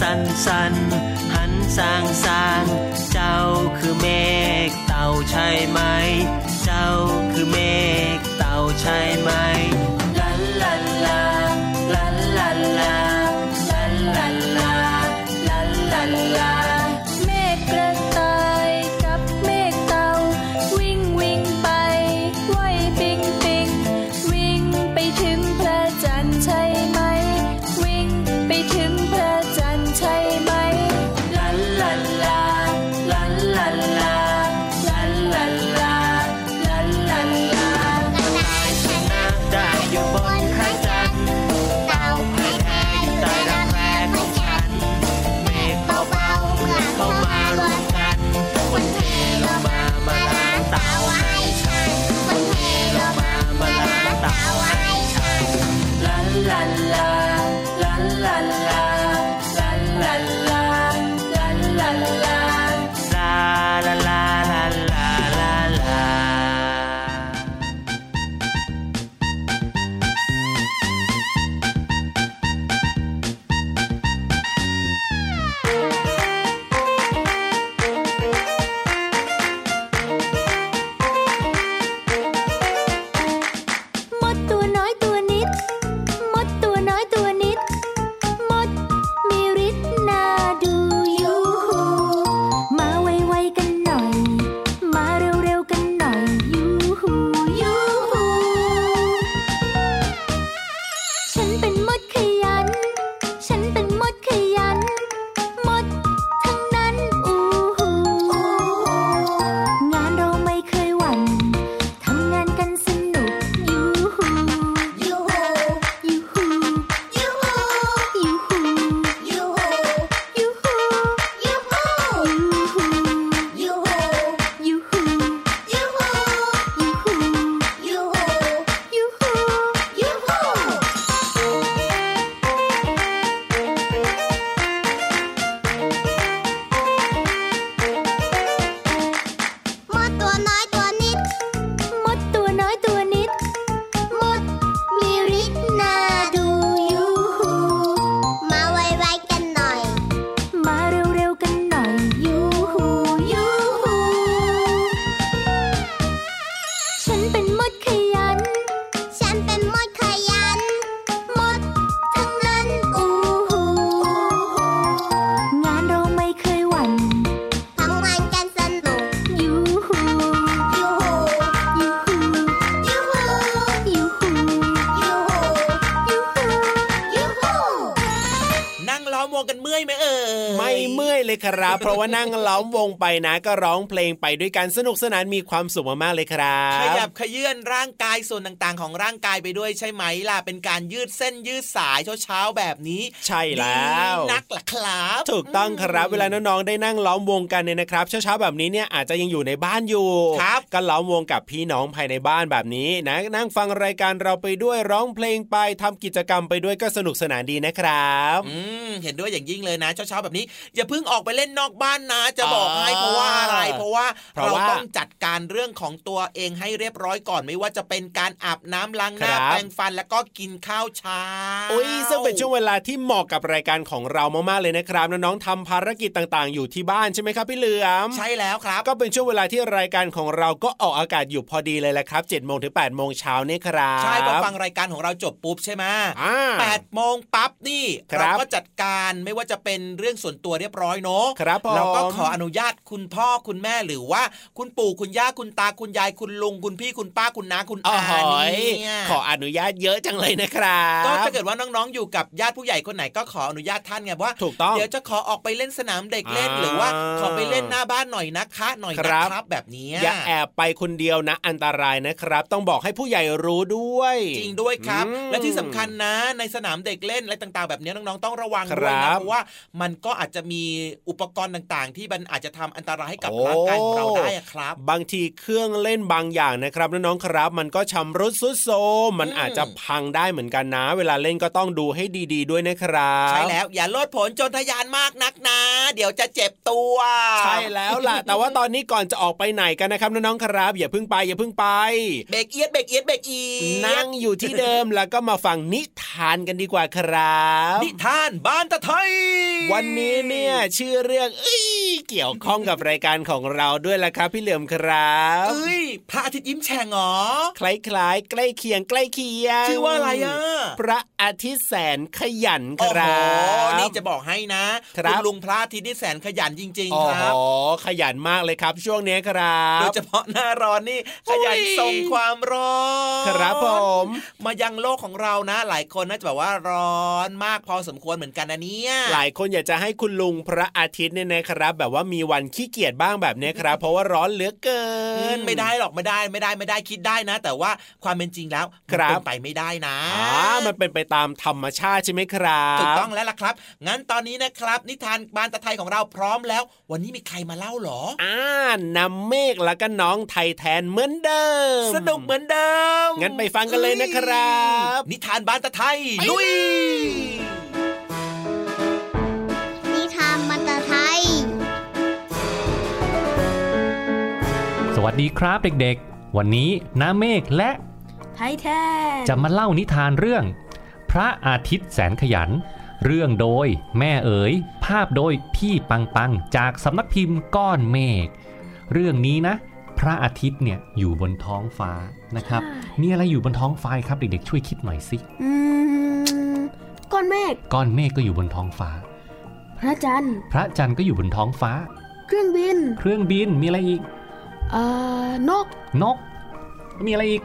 สันสันหันสางสางเจ้าคือเมฆเต่าใช่ไหมเจ้าคือเมฆเต่าใช่ไหมลาลาลาลาลาลาลาลาลาลาลาลาเมฆกระต่ายกับเมฆเต่าวิ่งวิ่งไปว่ายปิงปิงวิ่งไปถึงพระจันทร์ใช่ไหมวิ่งไปถึงพระใช่ไหมลาลาลาลาลาลาลาลาลาลาลาลา เลยครับเพราะว่านั่งล้อมวงไปนะก็ร้องเพลงไปด้วยกันสนุกสนานมีความสุขมากๆเลยครับขยับขยื่นร่างกายส่วนต่างๆของร่างกายไปด้วยใช่ไหมล่ะเป็นการยืดเส้นยืดสายเช้าๆแบบนี้ใช่แล้วนักล่ะครับถูกต้องครับเวลาน้องๆได้นั่งล้อมวงกันเนี่ยนะครับเช้าๆแบบนี้เนี่ยอาจจะยังอยู่ในบ้านอยู่ก็ล้อมวงกับพี่น้องภายในบ้านแบบนี้นะนั่งฟังรายการเราไปด้วยร้องเพลงไปทำกิจกรรมไปด้วยก็สนุกสนานดีนะครับอืมเห็นด้วยอย่างยิ่งเลยนะเช้าๆแบบนี้อย่าเพิ่งออกไปเล่นนอกบ้านนะจะบอกให้เพราะว่าอะไรเพราะว่าเราต้องจัดการเรื่องของตัวเองให้เรียบร้อยก่อนไม่ว่าจะเป็นการอาบน้ำล้างหน้าแปรงฟันแล้วก็กินข้าวเช้าอุ้ยซึ่งเป็นช่วงเวลาที่เหมาะกับรายการของเรามากๆเลยนะครับน้องๆทำภารกิจต่างๆอยู่ที่บ้านใช่ไหมครับพี่เหลือมใช่แล้วครับก็เป็นช่วงเวลาที่รายการของเราก็ออกอากาศอยู่พอดีเลยแหละครับเจ็ดโมงถึงแปดโมงเช้านี่ครับใช่พอฟังรายการของเราจบปุ๊บใช่ไหมแปดโมงปั๊บนี่เราก็จัดการไม่ว่าจะเป็นเรื่องส่วนตัวเรียบร้อยเนาะเราก็ขออนุญาตคุณพ่อคุณแม่หรือว่าคุณปู่คุณย่าคุณตาคุณยายคุณลุงคุณพี่คุณป้าคุณน้าคุณอาเนี่ยขออนุญาตเยอะจังเลยนะครับก็ถ้าเกิดว่าน้องๆอยู่กับญาติผู้ใหญ่คนไหนก็ขออนุญาตท่านไงว่าเดี๋ยวจะขอออกไปเล่นสนามเด็กเล่นหรือว่าขอไปเล่นหน้าบ้านหน่อยนะคะหน่อยนะครับแบบนี้อย่าแอบไปคนเดียวนะอันตรายนะครับต้องบอกให้ผู้ใหญ่รู้ด้วยจริงด้วยครับและที่สำคัญนะในสนามเด็กเล่นอะไรต่างๆแบบนี้น้องๆต้องระวังด้วยนะเพราะว่ามันก็อาจจะมีอุปกรณ์ต่างๆที่มันอาจจะทำอันตรายให้กับร่างกายของเราได้ครับบางทีเครื่องเล่นบางอย่างนะครับน้องๆครับมันก็ชำรุดทรุดโทรมมันอาจจะพังได้เหมือนกันนะเวลาเล่นก็ต้องดูให้ดีๆด้วยนะครับใช่แล้วอย่าโลดโผนจนทะยานมากนักนะเดี๋ยวจะเจ็บตัวใช่แล้วล่ะ แต่ว่าตอนนี้ก่อนจะออกไปไหนกันนะครับน้องๆครับอย่าเพิ่งไปอย่าเพิ่งไปเบรกเอียดเบรกเอียดเบรกอีนั่งอยู่ที่เดิมแล้วก็มาฟังนิทานกันดีกว่าครับนิทานบ้านตะไทยวันนี้เนี่ยชื่อเรื่องเกี่ยวข้องกับรายการของเราด้วยล่ะครับพี่เหลือมครับเอ้ยพระอาทิตย์ยิ้มแฉ่งหรอคล้ายๆใกล้เคียงใกล้เคียงชื่อว่าอะไรอ่ะพระอาทิตย์แสนขยันครับนี่จะบอกให้นะคุณลุงพระอาทิตย์ที่แสนขยันจริงๆครับอ๋อขยันมากเลยครับช่วงนี้ครับโดยเฉพาะหน้าร้อนนี่ขยันส่งความร้อนครับผมมายังโลกของเรานะหลายคนน่าจะแบบว่าร้อนมากพอสมควรเหมือนกันนะเนี่ยหลายคนอยากจะให้คุณลุงพระอาทิตย์เนี่ยนะครับแบบว่ามีวันขี้เกียจบ้างแบบนี้ครับเพราะว่าร้อนเหลือเกินไม่ได้หรอกไม่ได้ไม่ได้ไม่ได้คิดได้นะแต่ว่าความเป็นจริงแล้วเป็นไปไม่ได้นะอ๋อมันเป็นไปตามธรรมชาติใช่ไหมครับถูกต้องแล้วล่ะครับงั้นตอนนี้นะครับนิทานบ้านตะไทยของเราพร้อมแล้ววันนี้มีใครมาเล่าหรออ่านำเมฆแล้วก็น้องไทยแทนเหมือนเดิมสนุกเหมือนเดิมงั้นไปฟังกันเลยนะครับนิทานบ้านตะไทยลุยนิทานบ้านตะไทยสวัสดีครับเด็กๆวันนี้น้าเมฆและไทยแทนจะมาเล่านิทานเรื่องพระอาทิตย์แสนขยันเรื่องโดยแม่เอ๋ยภาพโดยพี่ปังปังจากสำนักพิมพ์ก้อนเมฆเรื่องนี้นะพระอาทิตย์เนี่ยอยู่บนท้องฟ้านะครับมีอะไรอยู่บนท้องฟ้าครับเด็กๆช่วยคิดหน่อยสิก้อนเมฆก้อนเมฆก็อยู่บนท้องฟ้าพระจันทร์พระจันทร์ก็อยู่บนท้องฟ้าเครื่องบินเครื่องบินมีอะไรอีกเอ่อนกนกมีอะไรอีก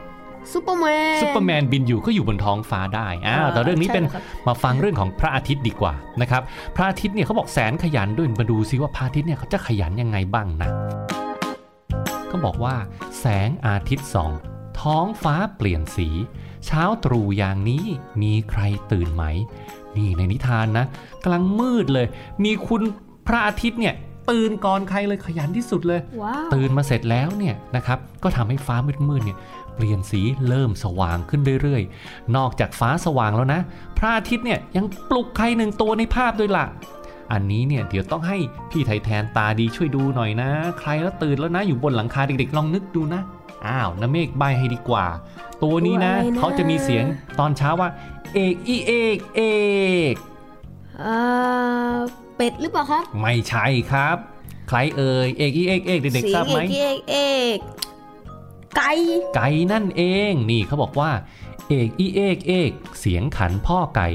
ซูเปอร์แมนซูเปอร์แมนบินอยู่ก็อยู่บนท้องฟ้าได้อ้าวแต่เรื่องนี้เป็นมาฟังเรื่องของพระอาทิตย์ดีกว่านะครับพระอาทิตย์เนี่ยเขาบอกแสนขยันด้วยมาดูซิว่าพระอาทิตย์เนี่ยเขาจะขยันยังไงบ้างนะเขาบอกว่าแสงอาทิตย์ส่องท้องฟ้าเปลี่ยนสีเช้าตรู่อย่างนี้มีใครตื่นไหมนี่ในนิทานนะกำลังมืดเลยมีคุณพระอาทิตย์เนี่ยตื่นก่อนใครเลยขยันที่สุดเลย wow. ตื่นมาเสร็จแล้วเนี่ยนะครับก็ทำให้ฟ้ามืดๆเนี่ยเปลี่ยนสีเริ่มสว่างขึ้นเรื่อยๆนอกจากฟ้าสว่างแล้วนะพระอาทิตย์เนี่ยยังปลุกใครหนึ่งตัวในภาพด้วยล่ะอันนี้เนี่ยเดี๋ยวต้องให้พี่ไทยแทนตาดีช่วยดูหน่อยนะใครแล้วตื่นแล้วนะอยู่บนหลังคาเด็กๆลองนึกดูนะอ้าวน้ำเมฆใบให้ดีกว่าตัวนี้นะเขาจะมีเสียงตอนเช้าว่าเอกอีเอกเอกอ่าเป็ดหรือเปล่าครับไม่ใช่ครับใครเอ่ยเอกอีเอกเอกเด็กๆทราบไหมเอกอีเอกเอกไก่ไก่นั่นเองนี่เขาบอกว่าเอกอีเอกเอกเสียงขันพ่อไก่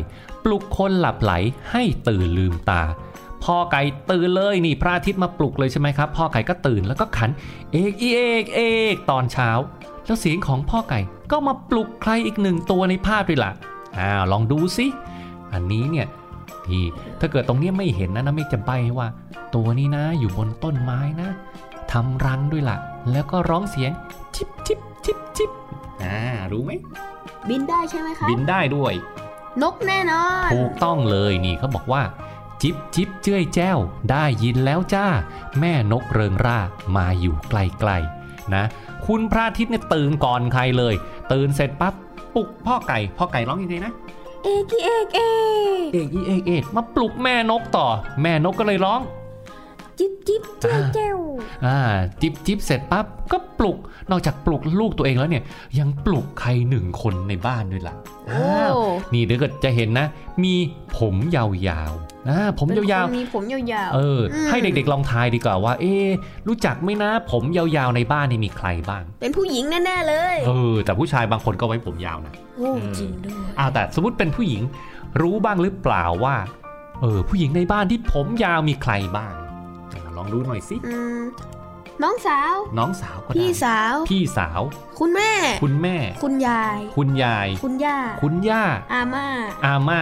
ปลุกคนหลับไหลให้ตื่นลืมตาพ่อไก่ตื่นเลยนี่พระอาทิตย์มาปลุกเลยใช่ไหมครับพ่อไก่ก็ตื่นแล้วก็ขันเอกอีเอกเอกตอนเช้าแล้วเสียงของพ่อไก่ก็มาปลุกใครอีกหนึ่งตัวในภาพด้วยล่ะอ้าวลองดูสิอันนี้เนี่ยที่ถ้าเกิดตรงนี้ไม่เห็นนะนะไม่จะใบ้ว่า ตัวนี่นะอยู่บนต้นไม้นะทำรังด้วยล่ะแล้วก็ร้องเสียงชิบชิบชิบชิบอ่ารู้ไหมบินได้ใช่ไหมคะบินได้ด้วยนกแน่นอนถูกต้องเลยนี่เขาบอกว่าจิบจิบเจ้ยแจ้วได้ยินแล้วจ้าแม่นกเริงร่ามาอยู่ไกลๆนะคุณพระอาทิตย์เนี่ยตื่นก่อนใครเลยตื่นเสร็จปั๊บปลุกพ่อไก่พ่อไก่ร้องยังไงนะเอกเอกเอกเอกเอกเอกมาปลุกแม่นกต่อแม่นกก็เลยร้องจิบจิบเจ้ยแจ้วอ่าจิบจิบเสร็จปั๊บก็ปลุกนอกจากปลุกลูกตัวเองแล้วเนี่ยยังปลุกใครหนึ่งคนในบ้านด้วยล่ะอ้าวนี่เดี๋ยวก็จะเห็นนะมีผมยาวๆนะผมยาวๆมีผมยาวๆเออให้เด็กๆลองทายดีกว่าว่าเอ๊ะรู้จักไหมนะผมยาวๆในบ้านนี่มีใครบ้างเป็นผู้หญิงแน่ๆเลยเออแต่ผู้ชายบางคนก็ไว้ผมยาวนะโอ้จริงด้วยอ้าวแต่สมมติเป็นผู้หญิงรู้บ้างหรือเปล่าว่าเออผู้หญิงในบ้านที่ผมยาวมีใครบ้างลองดูหน่อยสิน้องสาวน้องสาวก็ได้พี่สาวพี่สาวคุณแม่คุณแม่คุณยายคุณยายคุณย่าคุณย่าอาม่าอาม่า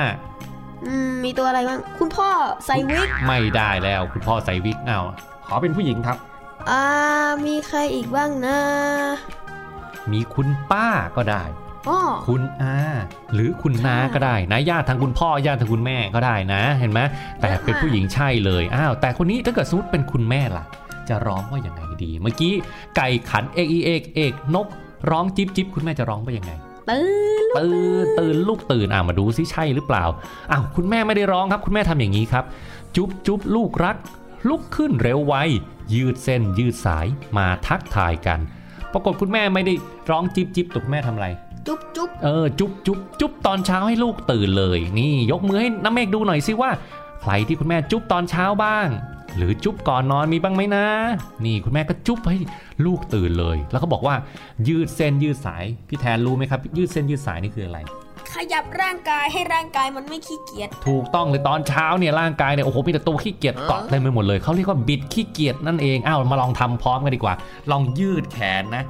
มีตัวอะไรบ้างคุณพ่อใส่วิกไม่ได้แล้วคุณพ่อใส่วิกเอาขอเป็นผู้หญิงครับอ่ามีใครอีกบ้างนะมีคุณป้าก็ได้อ๋อคุณอาหรือคุณน้าก็ได้นะญาติทางคุณพ่อญาติทางคุณแม่ก็ได้นะเห็นไหมแต่เป็นผู้หญิงใช่เลยอ้าวแต่คนนี้ถ้าเกิดสมมติเป็นคุณแม่ล่ะจะร้องว่ายังไงดีเมื่อกี้ไก่ขันเอกเอกเอกนกร้องจิ๊บจิ๊บคุณแม่จะร้องว่ายังไงตื่นตื่นลูกตื่นอ่ะมาดูซิใช่หรือเปล่าอ้าวคุณแม่ไม่ได้ร้องครับคุณแม่ทำอย่างนี้ครับจุ๊บจุ๊บลูกรักลุกขึ้นเร็วไวยืดเส้นยืดสายมาทักทายกันปรากฏคุณแม่ไม่ได้ร้องจิ๊บจิ๊บตุกแม่ทำอะไรจุ๊บจุ๊บเออจุ๊บจุ๊บจุ๊บตอนเช้าให้ลูกตื่นเลยนี่ยกมือให้น้ำเมฆดูหน่อยซิว่าใครที่คุณแม่จุ๊บตอนเช้าบ้างหรือจุ๊บก่อนนอนมีบ้างไหมนะนี่คุณแม่ก็จุ๊บให้ลูกตื่นเลยแล้วก็บอกว่ายืดเส้นยืดสายพี่แทนรู้ไหมครับยืดเส้นยืดสายนี่คืออะไรขยับร่างกายให้ร่างกายมันไม่ขี้เกียจถูกต้องเลยตอนเช้าเนี่ยร่างกายเนี่ยโอ้โหมีแต่ตัวขี้เกียจเกาะเต็มไปหมดเลยเขาเรียกว่าบิดขี้เกียจนั่นเองอ้าวมาลองทำพร้อมกันดีกว่าลองยืดแขนนะ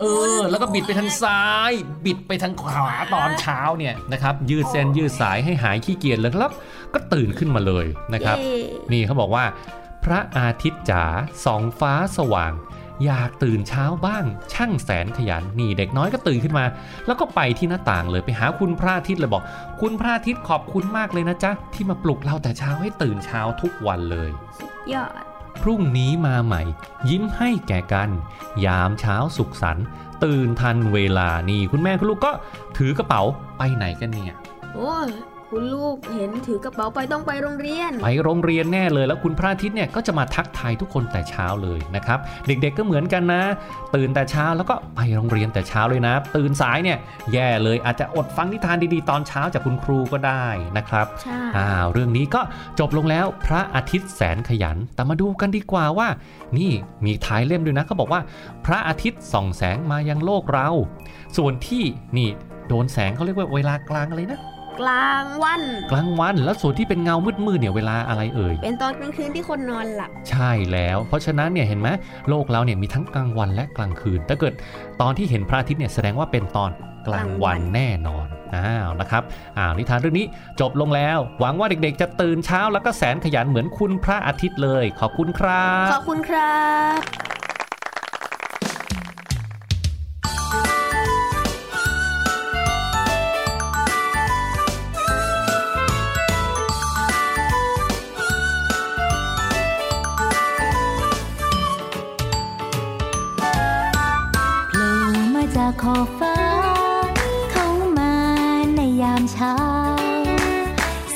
เออแล้วก็บิดไปทางซ้ายบิดไปทางขวาตอนเช้าเนี่ยนะครับยืดเส้นยืดสายให้หายขี้เกียจแล้วครับก็ตื่นขึ้นมาเลยนะครับนี่เขาบอกว่าพระอาทิตย์จ๋าส่องฟ้าสว่างอยากตื่นเช้าบ้างช่างแสนขยันนี่เด็กน้อยก็ตื่นขึ้นมาแล้วก็ไปที่หน้าต่างเลยไปหาคุณพระอาทิตย์เลยบอกคุณพระอาทิตย์ขอบคุณมากเลยนะจ๊ะที่มาปลุกเราแต่เช้าให้ตื่นเช้าทุกวันเลยสุดยอดพรุ่งนี้มาใหม่ยิ้มให้แก่กันยามเช้าสุขสันต์ตื่นทันเวลานี่คุณแม่คุณลูกก็ถือกระเป๋าไปไหนกันเนี่ยโอ้ยคุณลูกเห็นถือกระเป๋าไปต้องไปโรงเรียนไปโรงเรียนแน่เลยแล้วคุณพระอาทิตย์เนี่ยก็จะมาทักทายทุกคนแต่เช้าเลยนะครับเด็กๆก็เหมือนกันนะตื่นแต่เช้าแล้วก็ไปโรงเรียนแต่เช้าเลยนะตื่นสายเนี่ยแย่เลยอาจจะอดฟังนิทานดีๆตอนเช้าจากคุณครูก็ได้นะครับอ่าเรื่องนี้ก็จบลงแล้วพระอาทิตย์แสนขยันแต่มาดูกันดีกว่าว่านี่มีท้ายเล่มด้วยนะเขาบอกว่าพระอาทิตย์ส่องแสงมายังโลกเราส่วนที่นี่โดนแสงเขาเรียกว่าเวลากลางอะไรนะกลางวันกลางวันแล้วส่วนที่เป็นเงามืดๆเนี่ยเวลาอะไรเอ่ยเป็นตอนกลางคืนที่คนนอนหลับใช่แล้วเพราะฉะนั้นเนี่ยเห็นไหมโลกเราเนี่ยมีทั้งกลางวันและกลางคืนถ้าเกิดตอนที่เห็นพระอาทิตย์เนี่ยแสดงว่าเป็นตอนกลางวันแน่นอนอ้าวนะครับอ้าวนิทานเรื่องนี้จบลงแล้วหวังว่าเด็กๆจะตื่นเช้าแล้วก็แสนขยันเหมือนคุณพระอาทิตย์เลยขอบคุณครับขอบคุณครับขอฟ้าเข้ามาในยามเช้า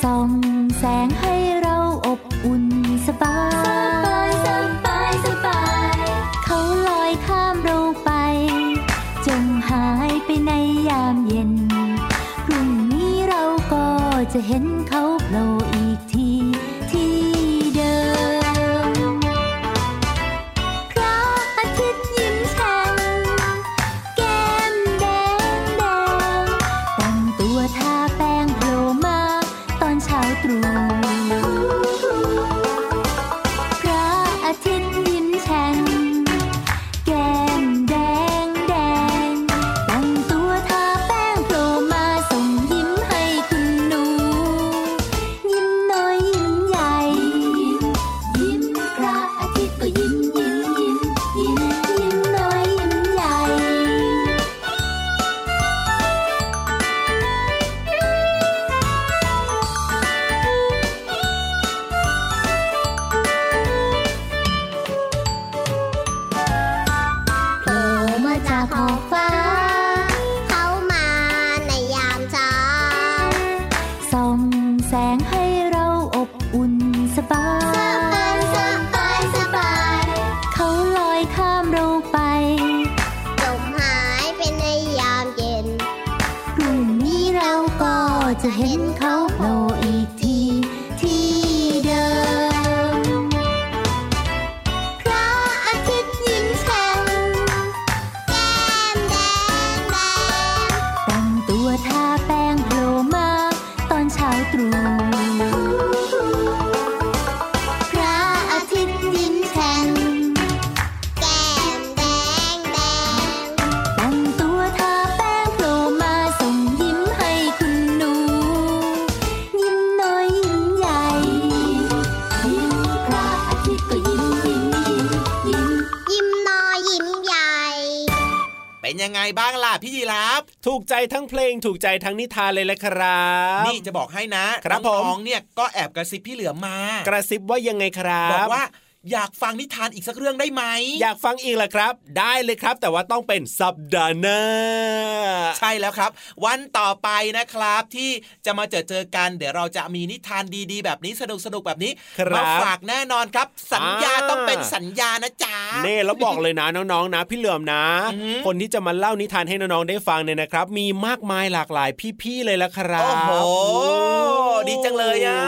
ส่องแสงให้เราอบอุ่นสบายสบายสบายเขาลอยข้ามเราไปจงหายไปในยามเย็นพรุ่งนี้เราก็จะเห็นเขาโผล่อีกที จะเห็นเขาโผล่อีกทีที่เดิมพระอาทิตย์ยิ้มแฉ่งแก้มแดงแดงแต่งตัวทาแป้งโผล่มาตอนเช้าตรู่พระอาทิตย์ยิ้มแฉ่งแก้มแดงแดงแต่งตัวทาแป้งโผล่มาส่งยิ้มให้คุณหนูยิ้มน้อยยิ้มใหญ่ยิ้มพระอาทิตย์ก็ยิ้มยิ้มยิ้มยิ้มยิ้มน้อยยิ้มใหญ่เป็นยังไงบ้างล่ะพี่ยีราฟถูกใจทั้งเพลงถูกใจทั้งนิทานเลยแหละครับนี่จะบอกให้นะครับผมน้องเนี่ยก็แอบกระซิบพี่เหลือมากระซิบว่ายังไงครับบอกว่าอยากฟังนิทานอีกสักเรื่องได้ไหมอยากฟังอีกล่ะครับได้เลยครับแต่ว่าต้องเป็นสัปดาห์หน้าใช่แล้วครับวันต่อไปนะครับที่จะมาเจอเจอกันเดี๋ยวเราจะมีนิทานดีๆแบบนี้สนุกสนุกแบบนี้มาฝากแน่นอนครับสัญญาต้องเป็นสัญญานะจ๊ะเน่แล้วบอกเลยนะน้องๆนะพี่เหลือมนะคนที่จะมาเล่านิทานให้น้องๆได้ฟังเนี่ยนะครับมีมากมายหลากหลายพี่ๆเลยละครับโอ้โหดีจังเลยอ่ะ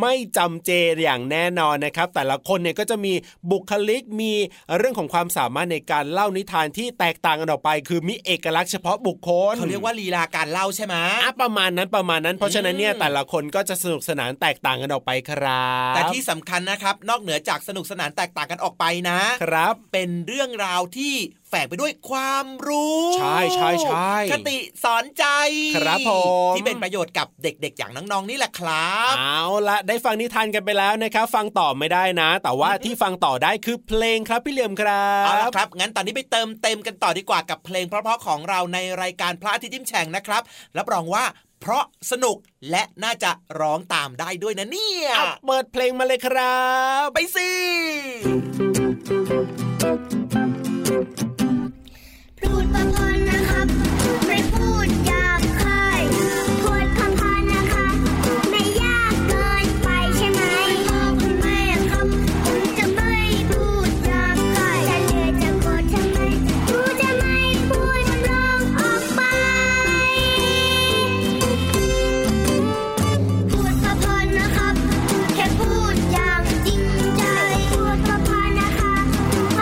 ไม่จำเจอย่างแน่นอนนะครับแต่ละคนเนี่ยก็จะมีบุคลิกมีเรื่องของความสามารถในการเล่านิทานที่แตกต่างกันออกไปคือมีเอกลักษณ์เฉพาะบุคคลเขาเรียกว่าลีลาการเล่าใช่ไหมอ่ะประมาณนั้นประมาณนั้นเพราะฉะนั้นเนี่ยแต่ละคนก็จะสนุกสนานแตกต่างกันออกไปครับแต่ที่สำคัญนะครับนอกเหนือจากสนุกสนานแตกต่างกันออกไปนะครับเป็นเรื่องราวที่แฝงไปด้วยความรู้ใช่ใช่ใช่คติสอนใจครับผมที่เป็นประโยชน์กับเด็กๆอย่างน้องๆนี่แหละครับเอาละได้ฟังนิทานกันไปแล้วนะครับฟังต่อไม่ได้นะแต่ว่าที่ฟังต่อได้คือเพลงครับพี่เหลี่ยมครับเอาละครับงั้นตอนนี้ไปเติมเต็มกันต่อดีกว่ากับเพลงเพราะๆของเราในรายการพระอาทิตย์ยิ้มแฉ่งนะครับรับรองว่าเพราะสนุกและน่าจะร้องตามได้ด้วยนะเนี่ยเปิดเพลงมาเลยครับไปสิพูดพังพอนนะครับไม่พูดหยาบคายพูดพังพอนนะคะไม่ยากเกินไปใช่ไหมคุณแม่ครับผมจะไม่พูดหยาบคายฉันเลยจะโกรธทำไมกูจะไม่พูดมันร้องออกไปพูดพังพอนนะครับแค่พูดอย่างจริงใจพูดพังพอนนะคะ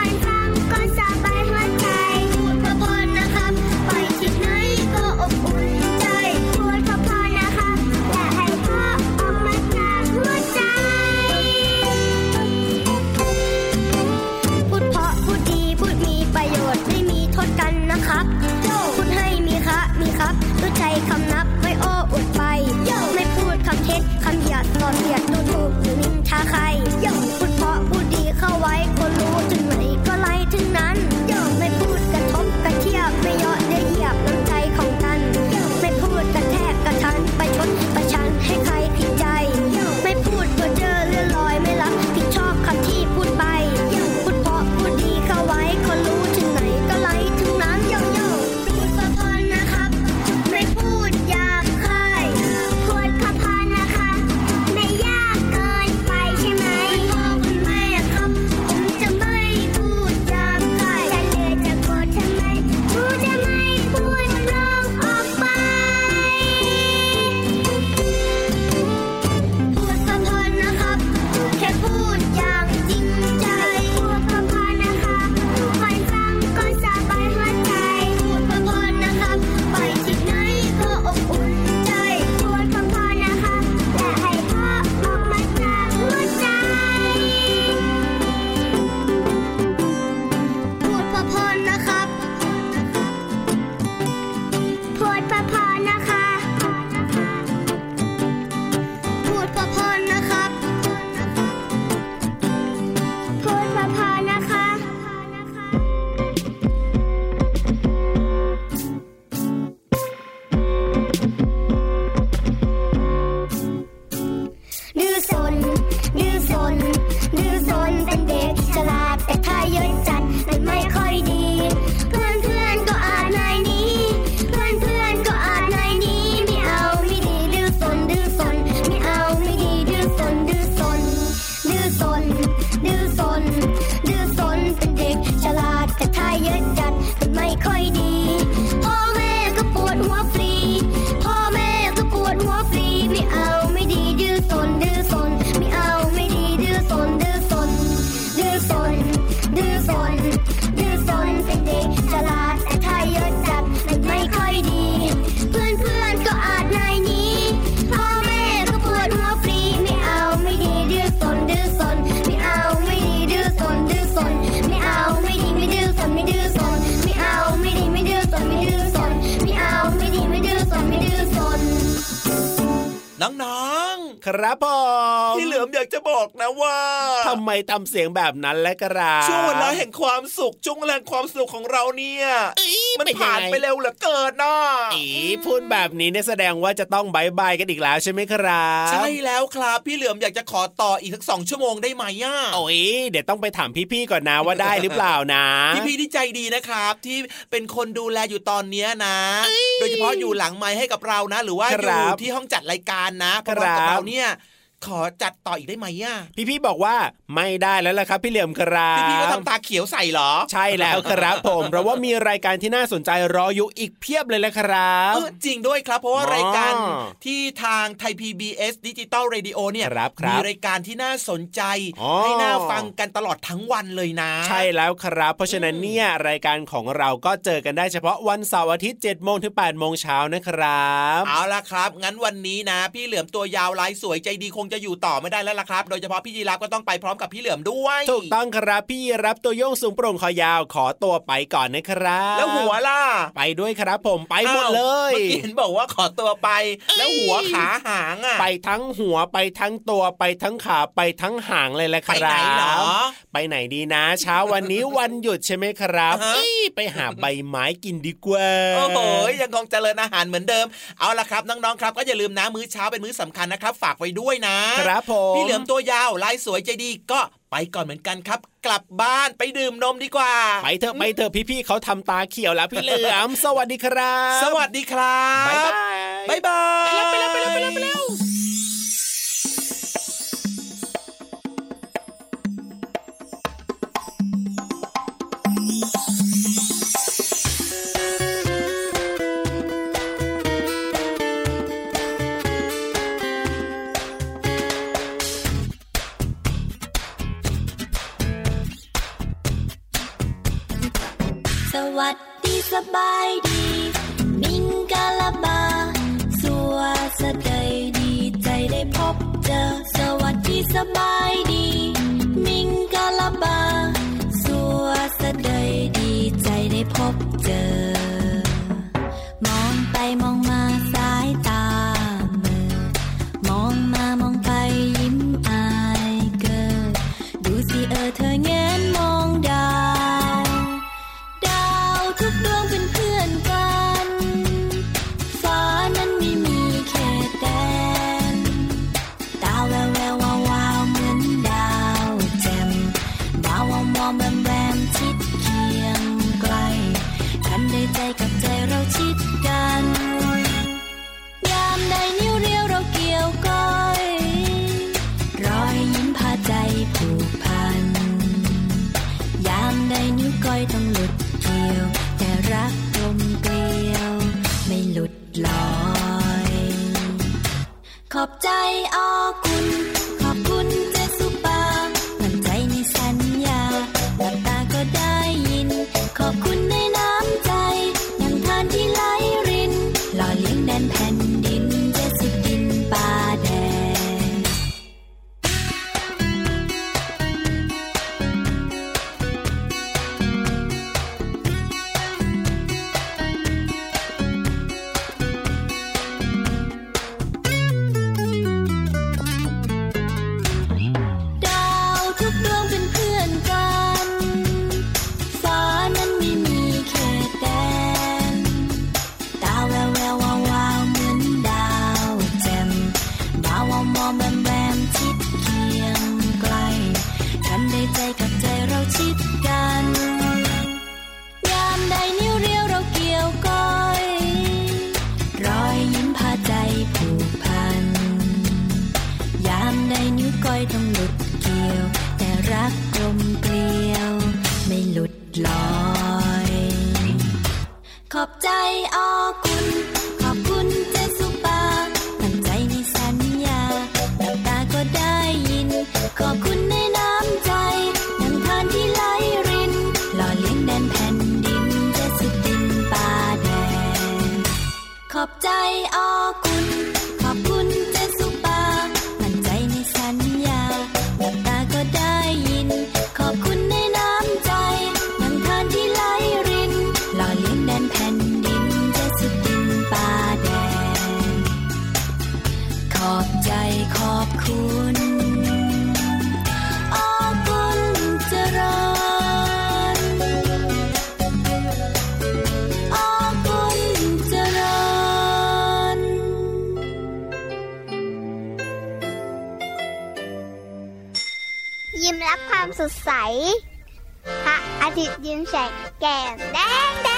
น้องๆครับผมพี่เหลือมอยากจะบอกนะว่าทำไมทำเสียงแบบนั้นและกระช่วงเวลาแห่งความสุขช่วงเวลาความสุขของเราเนี่ยมันผ่านไปเร็วเหลือเกินน่ะอีพูดแบบนี้เนี่ยแสดงว่าจะต้องบายบายกันอีกแล้วใช่ไหมครับใช่แล้วครับพี่เหลือมอยากจะขอต่ออีกสักสองชั่วโมงได้ไหมอ่ะโอ้ยเดี๋ยวต้องไปถามพี่ๆก่อนนะว่าได้หรือเปล่านะพี่ๆที่ใจดีนะครับที่เป็นคนดูแลอยู่ตอนนี้นะโดยเฉพาะอยู่หลังไมค์ให้กับเรานะหรือว่าอยู่ที่ห้องจัดรายการนะเพราะว่ากับเราเนี่ยขอจัดต่ออีกได้ไหมอ่ะพี่พี่บอกว่าไม่ได้แล้วล่ะครับพี่เหลี่ยมครับพี่พี่ก็ทำตาเขียวใส่หรอใช่แล้วครับผมเพราะว่ามีรายการที่น่าสนใจรออยู่อีกเพียบเลยละครับจริงด้วยครับเพราะว่ารายการที่ทางไทย พี บี เอส Digital Radio เนี่ยมีรายการที่น่าสนใจให้น่าฟังกันตลอดทั้งวันเลยนะใช่แล้วครับเพราะฉะนั้นเนี่ยรายการของเราก็เจอกันได้เฉพาะวันเสาร์อาทิตย์ เจ็ดโมง ถึง แปดโมง เช้านะครับเอาล่ะครับงั้นวันนี้นะพี่เหลี่ยมตัวยาวลายสวยใจดีคงจะอยู่ต่อไม่ได้แล้วล่ะครับโดยเฉพาะพี่ยีรับก็ต้องไปพร้อมกับพี่เหลือมด้วยถูกต้องครับพี่ยีรับตัวโยงสูงโปร่งคอยาวขอตัวไปก่อนนะครับแล้วหัวล่ะไปด้วยครับผมไปหมดเลยเมื่อกี้เห็นบอกว่าขอตัวไปแล้วหัวขาหางอ่ะไปทั้งหัวไปทั้งตัวไปทั้งขาไปทั้งหางเลยแหละครับไปไหนหรอไปไหนดีนะเช้าวันนี้วันหยุดใช่ไหมครับไปหาใบไม้กินดีกว่าโอ้โหยังคงเจริญอาหารเหมือนเดิมเอาล่ะครับน้องๆครับก็อย่าลืมนะมื้อเช้าเป็นมื้อสำคัญนะครับฝากไว้ด้วยนะครับผมพี่เหลือมตัวยาวลายสวยใจดีก็ไปก่อนเหมือนกันครับกลับบ้านไปดื่มนมดีกว่าไปเถอะไปเถอะพี่ๆเขาทำตาเขียวแล้วพี่เหลือมสวัสดีครับสวัสดีครับบ๊ายบายบ๊ายบายไปแล้วไปแล้วไปแล้วไปแล้วสวัสดีสบายดีมิงกะละบาสัวสะใจดีใจได้พบเจอสวัสดีสบายดีมิงกะละบาสัวสะใจดีใจได้พบเจอมองไปมองมาสายตาเมื่อมองมามองไปยิ้มอายเกิดดูสิเออเธอแงนมองดาวทุกดวงเป็นเพื่อนกันฟ้านั้นไม่มีเขตแดนตาแววแวววาวเหมือนดาวแจ่มวาวมอมแวมแวมชิดเคียงไกลกันได้ใจกับใจเราชิดกันยามใดนิ้วเรียวเราเกี่ยวก้อยรอยยิ้มพาใจผูกพันยามใดนิ้วก้อยต้องหลุดแต่รักลมเกลียวไม่หลุดลอยขอบใจอ้อคุณขอบคุณเจสุปามั่นใจในสัญญาหลับตาก็ได้ยินขอบคุณในน้ำใจน้ำทานที่ไหลรินหล่อเลี้ยงแดนแผ่นดินเจสุดินป่าแดงข ยิ้มรับความสดใสพระอาทิตย์ยิ้มแฉกแก้มแดง